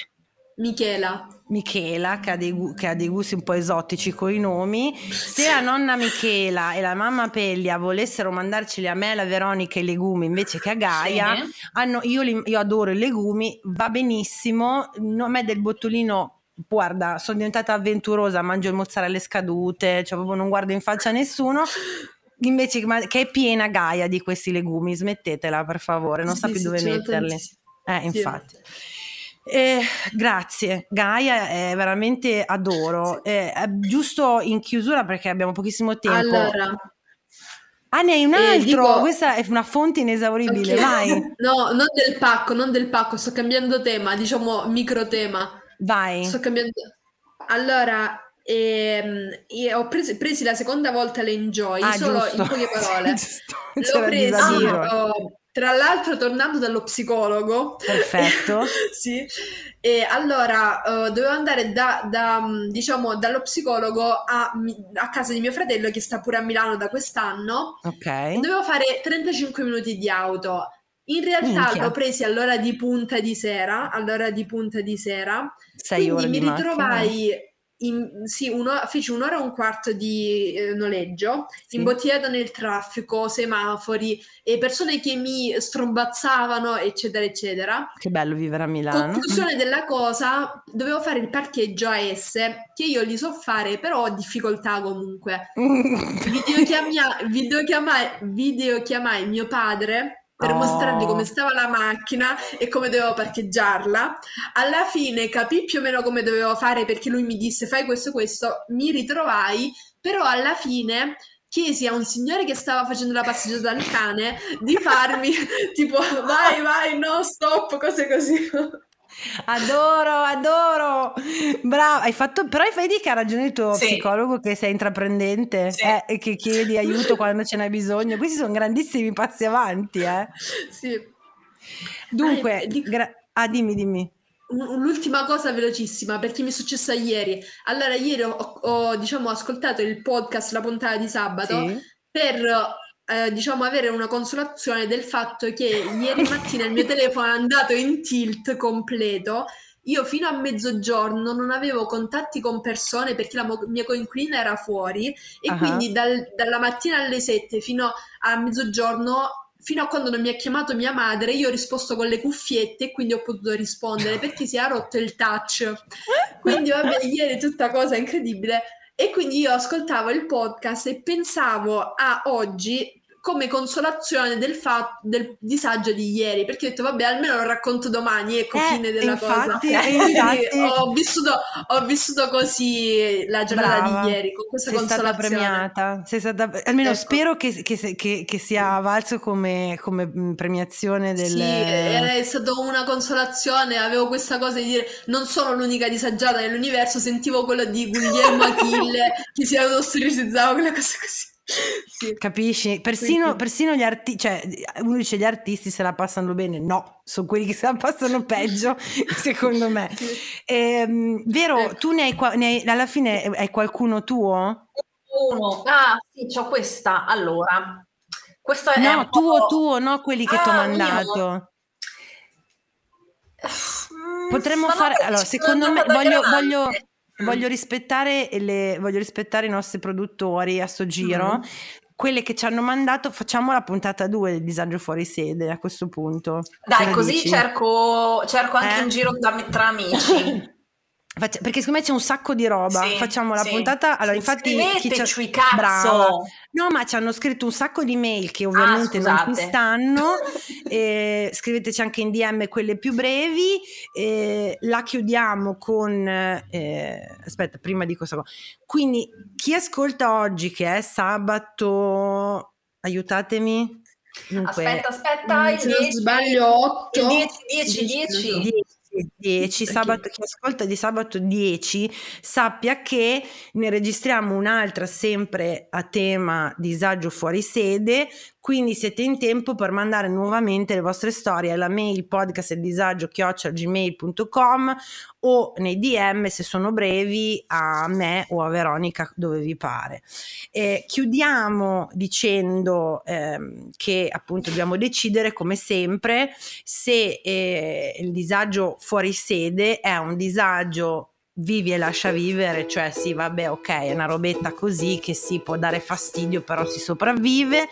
Michela. Michela, che ha, dei, che ha dei gusti un po' esotici coi nomi. Se la nonna Michela e la mamma Peglia volessero mandarceli a me, alla Veronica, i legumi invece che a Gaia, sì. hanno, io, li, io adoro i legumi, va benissimo, no, a me del bottolino... guarda, sono diventata avventurosa, mangio il mozzarella scadute, cioè proprio non guardo in faccia a nessuno, invece che è piena Gaia di questi legumi, smettetela per favore, non sì, sa più sì, dove metterli eh, infatti eh, grazie Gaia, è veramente adoro eh, giusto in chiusura perché abbiamo pochissimo tempo allora. Ah, ne hai un altro? Eh, dico, questa è una fonte inesauribile, okay. vai. No, non del pacco, non del pacco, sto cambiando tema, diciamo micro tema. Vai. Sto cambiando. Allora, E, e ho preso, presi la seconda volta l'enjoy, ah, solo giusto. in poche parole. L'ho preso, tra l'altro, tornando dallo psicologo. Perfetto. Sì. E allora uh, dovevo andare da, da diciamo dallo psicologo a, a casa di mio fratello, che sta pure a Milano da quest'anno. Ok. Dovevo fare trentacinque minuti di auto. In realtà Minchia. l'ho presi all'ora di punta di sera, all'ora di punta di sera. Sei quindi ore mi di ritrovai macchina. In, sì, uno, feci un'ora e un quarto di eh, noleggio, sì. imbottigliata nel traffico, semafori e persone che mi strombazzavano, eccetera eccetera. Che bello vivere a Milano. Conclusione della cosa, dovevo fare il parcheggio A S, che io li so fare, però ho difficoltà comunque. videochiamia, videochiamai, videochiamai mio padre per oh. mostrargli come stava la macchina e come dovevo parcheggiarla. Alla fine capii più o meno come dovevo fare, perché lui mi disse fai questo questo, mi ritrovai, però alla fine chiesi a un signore che stava facendo la passeggiata al cane di farmi tipo vai vai no stop, cose così. Adoro, adoro, bravo, hai fatto, però vedi che ha ragione il tuo sì. psicologo, che sei intraprendente sì. eh, e che chiedi aiuto quando ce n'è bisogno. Questi sono grandissimi passi avanti, eh. Sì. Dunque, ah, dico, gra- ah, dimmi, dimmi. L'ultima cosa velocissima, perché mi è successa ieri. Allora, ieri ho, ho diciamo ascoltato il podcast, la puntata di sabato, sì. per... Eh, diciamo avere una consolazione del fatto che ieri mattina il mio telefono è andato in tilt completo. Io fino a mezzogiorno non avevo contatti con persone perché la mo- mia coinquilina era fuori e uh-huh. quindi dal, dalla mattina alle sette fino a mezzogiorno, fino a quando non mi ha chiamato mia madre, io ho risposto con le cuffiette e quindi ho potuto rispondere perché si era rotto il touch. Quindi vabbè, ieri tutta cosa incredibile. E quindi io ascoltavo il podcast e pensavo a oggi come consolazione del fatto del disagio di ieri, perché ho detto vabbè almeno lo racconto domani, ecco, eh, fine della infatti, cosa. Infatti. ho vissuto ho vissuto così la giornata Brava. di ieri, con questa sei consolazione. Sei stata premiata, sei stata, almeno ecco. spero che, che, che, che sia valso come, come premiazione del... Sì, è stata una consolazione, avevo questa cosa di dire non sono l'unica disagiata nell'universo, sentivo quello di Guglielmo Achille che si autosterilizzava, quella cosa così. Sì. Capisci? Persino, persino gli artisti, cioè uno dice gli artisti se la passano bene, no, sono quelli che se la passano peggio secondo me. Sì. Ehm, vero, eh. tu ne hai, qua- ne hai alla fine hai qualcuno tuo? Uno, ah sì, c'ho questa. Allora, questo è no, tuo po- tuo, no quelli che ah, ti ho mandato. Mm, Potremmo fare, allora secondo me voglio voglio Voglio rispettare, le, voglio rispettare i nostri produttori a sto giro, mm. quelle che ci hanno mandato. Facciamo la puntata due del disagio fuori sede a questo punto. Dai, come così cerco, cerco anche eh? un giro tra, tra amici. Perché secondo me c'è un sacco di roba, sì, facciamo la sì. puntata. Allora, infatti, scriveteci, cazzo. Brava. No, ma ci hanno scritto un sacco di mail che ovviamente ah, non ci stanno. eh, scriveteci anche in D M quelle più brevi. Eh, la chiudiamo con eh, aspetta, prima di questa cosa. Quindi, chi ascolta oggi, che è sabato, aiutatemi. Dunque, aspetta, aspetta, il se non sbaglio otto dieci dieci dieci dieci sabato, chi ascolta di sabato dieci sappia che ne registriamo un'altra sempre a tema disagio fuori sede, quindi siete in tempo per mandare nuovamente le vostre storie alla mail podcast e disagio chiocciola gmail punto com o nei D M se sono brevi a me o a Veronica, dove vi pare. Eh, chiudiamo dicendo ehm, che appunto dobbiamo decidere come sempre se eh, il disagio fuori sede è un disagio vivi e lascia vivere, cioè sì vabbè ok è una robetta così che si può dare fastidio però si sopravvive,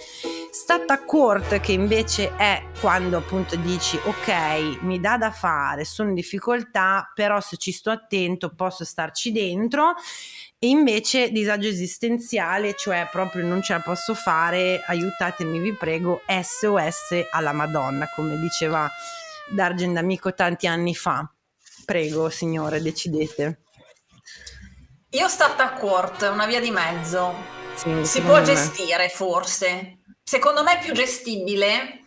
stata court che invece è quando appunto dici ok mi dà da fare, sono in difficoltà però se ci sto attento posso starci dentro, e invece disagio esistenziale cioè proprio non ce la posso fare, aiutatemi vi prego, S O S alla Madonna, come diceva Dargen D'Amico tanti anni fa. Prego signore, decidete. Io stata a court, una via di mezzo, sì, si può me. gestire forse, secondo me è più gestibile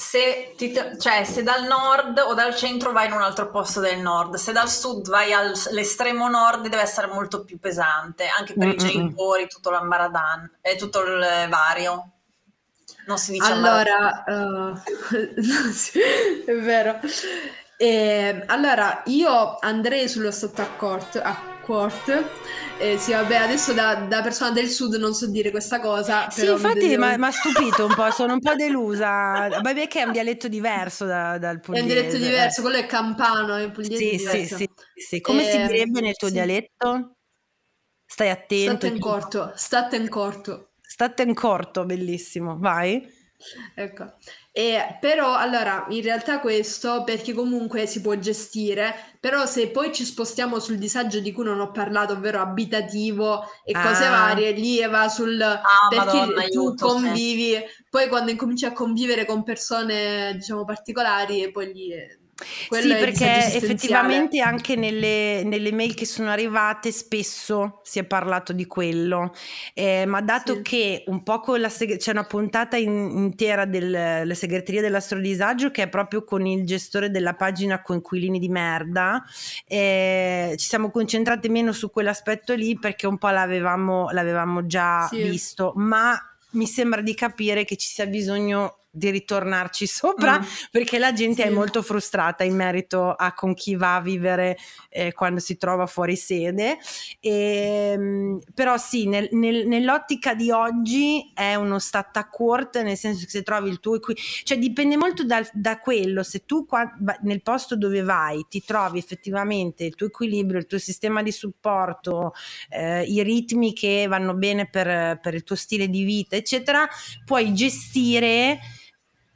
se, ti, cioè, se dal nord o dal centro vai in un altro posto del nord, se dal sud vai all'estremo nord deve essere molto più pesante, anche per mm-mm. i genitori, tutto l'ambaradan e tutto il vario. Non si dice allora, uh, è vero. Eh, allora io andrei sullo sotto accorto, accorto. Eh, sì, vabbè, adesso da, da persona del sud non so dire questa cosa. Sì, però infatti mi devo... m'ha stupito un po', sono un po' delusa. Vabbè, che è un dialetto diverso da, dal pugliese. È un dialetto diverso, quello è campano, è pugliese sì, diverso. Sì, sì, sì. Come eh, si direbbe nel tuo sì. dialetto? Stai attento. State in tipo. corto, state in corto. State in corto, bellissimo, vai. Ecco, e, però allora in realtà questo perché comunque si può gestire, però se poi ci spostiamo sul disagio di cui non ho parlato, ovvero abitativo e ah. cose varie, lì va sul ah, perché Madonna, tu aiuto, convivi, eh. poi quando incominci a convivere con persone diciamo particolari e poi lì... Quello sì, perché effettivamente anche nelle, nelle mail che sono arrivate spesso si è parlato di quello, eh, ma dato sì. che un po' con la seg- c'è una puntata in, intera della segreteria dell'astrodisagio che è proprio con il gestore della pagina Coinquilini di merda, eh, ci siamo concentrate meno su quell'aspetto lì perché un po' l'avevamo, l'avevamo già sì. visto, ma mi sembra di capire che ci sia bisogno di ritornarci sopra mm. perché la gente sì. è molto frustrata in merito a con chi va a vivere eh, quando si trova fuori sede e, però sì nel, nel, nell'ottica di oggi è uno stat a corte, nel senso che se trovi il tuo equi- cioè dipende molto da, da quello, se tu qua, nel posto dove vai ti trovi effettivamente il tuo equilibrio, il tuo sistema di supporto, eh, i ritmi che vanno bene per, per il tuo stile di vita eccetera, puoi gestire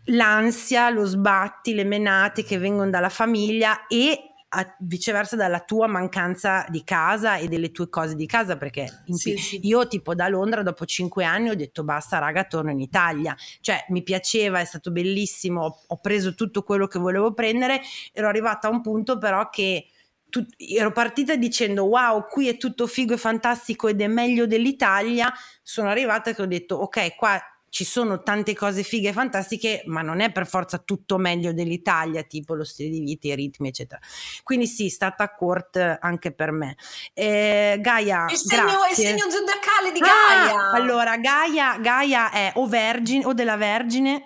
l'ansia, lo sbatti, le menate che vengono dalla famiglia e a, viceversa dalla tua mancanza di casa e delle tue cose di casa, perché in, sì, sì. io tipo da Londra dopo cinque anni ho detto basta raga, torno in Italia, cioè mi piaceva, è stato bellissimo, ho, ho preso tutto quello che volevo prendere, ero arrivata a un punto però che tu, ero partita dicendo wow qui è tutto figo e fantastico ed è meglio dell'Italia, sono arrivata che ho detto ok qua ci sono tante cose fighe e fantastiche, ma non è per forza tutto meglio dell'Italia, tipo lo stile di vita, i ritmi, eccetera. Quindi sì, stata a corte anche per me. Eh, Gaia, il segno, il segno zodiacale di Gaia. Ah, allora, Gaia, Gaia è o vergine, o della Vergine.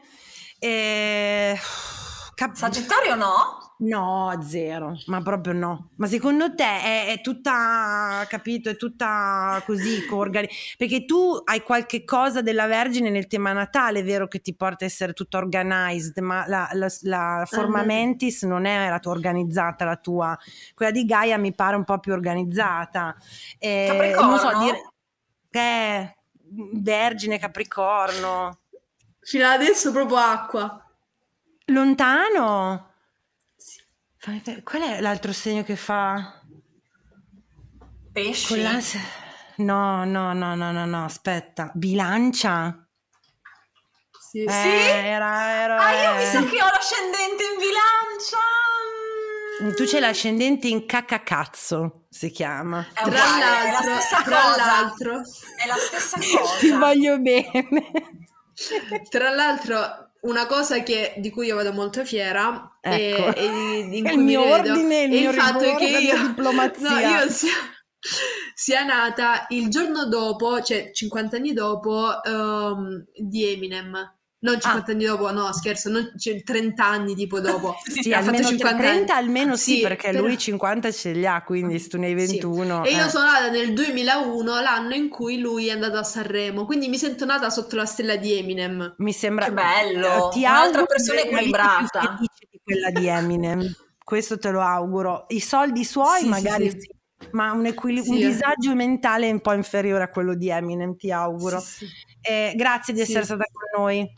Eh, cap- Sagittario no? No, zero, ma proprio no. Ma secondo te è, è tutta, capito, è tutta così, organi- perché tu hai qualche cosa della Vergine nel tema natale, vero che ti porta a essere tutta organized, ma la, la, la forma uh-huh. mentis non è la tua organizzata, la tua, quella di Gaia mi pare un po' più organizzata. Eh, Capricorno? Non so, dire eh, Vergine, Capricorno. Fino adesso proprio acqua. Lontano? Qual è l'altro segno che fa? Pesci? No, no, no, no, no, no, aspetta. Bilancia? Sì. Eh, sì? Era, era, ah, io mi sa che ho l'ascendente in Bilancia. Tu c'hai l'ascendente in cacacazzo, si chiama. È uguale, tra l'altro, è la stessa tra cosa. l'altro. È la stessa cosa. Ti voglio bene. Tra l'altro... Una cosa che, di cui io vado molto fiera ecco. è, è, in è il mio vedo, ordine, il mio il fatto che io, della diplomazia. No, io sia, sia nata il giorno dopo, cioè cinquanta anni dopo, um, di Eminem. Non cinquanta ah. anni dopo, no scherzo, non, cioè, trenta anni tipo dopo. Sì, ha almeno fatto cinquanta trenta anni. Almeno sì, sì perché però... lui cinquanta ce li ha, quindi tu ne hai ventuno. Sì. E eh. io sono nata nel duemilauno, l'anno in cui lui è andato a Sanremo, quindi mi sento nata sotto la stella di Eminem. Mi sembra che bello. Ti Un'altra persona equilibrata di quella di Eminem. Questo te lo auguro. I soldi suoi sì, magari sì. Sì. Ma un, equil- sì. un disagio mentale un po' inferiore a quello di Eminem, ti auguro. Sì, sì. Eh, grazie di essere sì. stata con noi.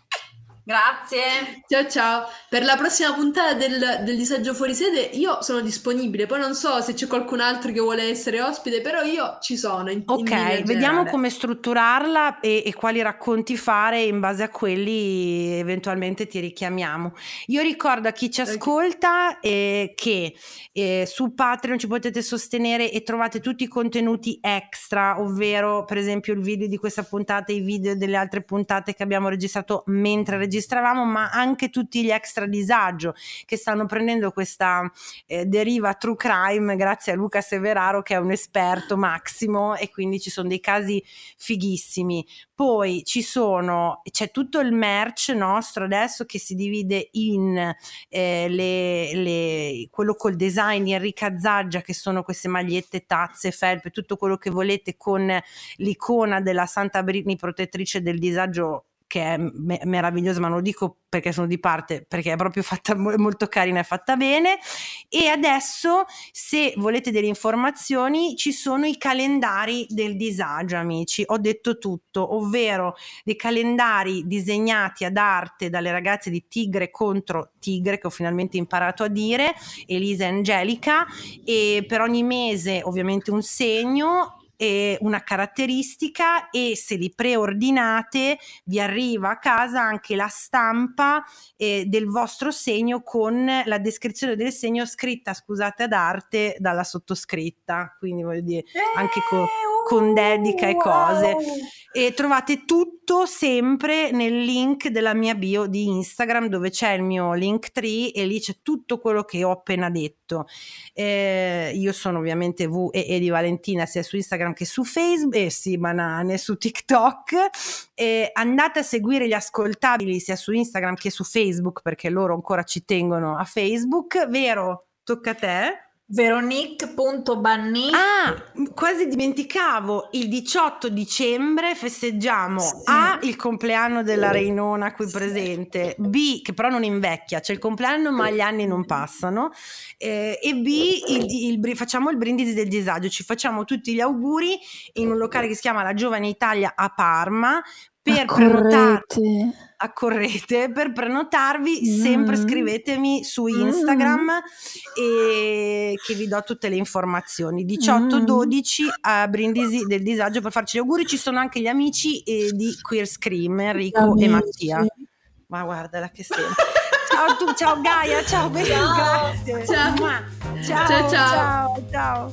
Grazie. Ciao ciao. Per la prossima puntata del, del disagio fuori sede io sono disponibile. Poi non so se c'è qualcun altro che vuole essere ospite, però io ci sono. In, ok, in vediamo come strutturarla e, e quali racconti fare, in base a quelli eventualmente ti richiamiamo. Io ricordo a chi ci ascolta eh, che eh, su Patreon ci potete sostenere e trovate tutti i contenuti extra, ovvero per esempio il video di questa puntata, i video delle altre puntate che abbiamo registrato mentre registriamo registravamo, ma anche tutti gli extra disagio che stanno prendendo questa eh, deriva true crime grazie a Luca Severaro, che è un esperto massimo, e quindi ci sono dei casi fighissimi. Poi ci sono, c'è tutto il merch nostro adesso che si divide in eh, le, le, quello col design di Enrica Zaggia, che sono queste magliette, tazze, felpe, tutto quello che volete, con l'icona della Santa Britney, protettrice del disagio, che è me- meravigliosa, ma non lo dico perché sono di parte, perché è proprio fatta mo- molto carina, è fatta bene. E adesso, se volete delle informazioni, ci sono i calendari del disagio, amici, ho detto tutto, ovvero dei calendari disegnati ad arte dalle ragazze di Tigre contro tigre, che ho finalmente imparato a dire, Elisa e Angelica, e per ogni mese ovviamente un segno, una caratteristica, e se li preordinate vi arriva a casa anche la stampa eh, del vostro segno, con la descrizione del segno scritta, scusate, ad arte dalla sottoscritta, quindi voglio dire anche co- con dedica e cose. E trovate tutto sempre nel link della mia bio di Instagram, dove c'è il mio Linktree, e lì c'è tutto quello che ho appena detto. Eh, io sono ovviamente V E E di Valentina, sia su Instagram che su Facebook, e eh sì, banane, su TikTok. Eh, andate a seguire gli ascoltabili sia su Instagram che su Facebook, perché loro ancora ci tengono a Facebook, vero? Tocca a te. Veronique.Banni. Ah, quasi dimenticavo, il diciotto dicembre festeggiamo sì. A, il compleanno della Reinona qui presente, B, che però non invecchia, c'è il compleanno ma gli anni non passano, eh, e B, il, il, facciamo il brindisi del disagio, ci facciamo tutti gli auguri in un locale che si chiama La Giovane Italia a Parma. Per prenotarvi, accorrete, per prenotarvi mm. sempre scrivetemi su Instagram mm. e che vi do tutte le informazioni. diciotto dodici a Brindisi del Disagio per farci gli auguri. Ci sono anche gli amici eh, di Queer Scream, Enrico amici. e Mattia. Ma guardala che sera. Ciao tu, ciao Gaia, ciao Pelia, grazie. Ciao. Ciao, ciao, ciao, ciao, ciao.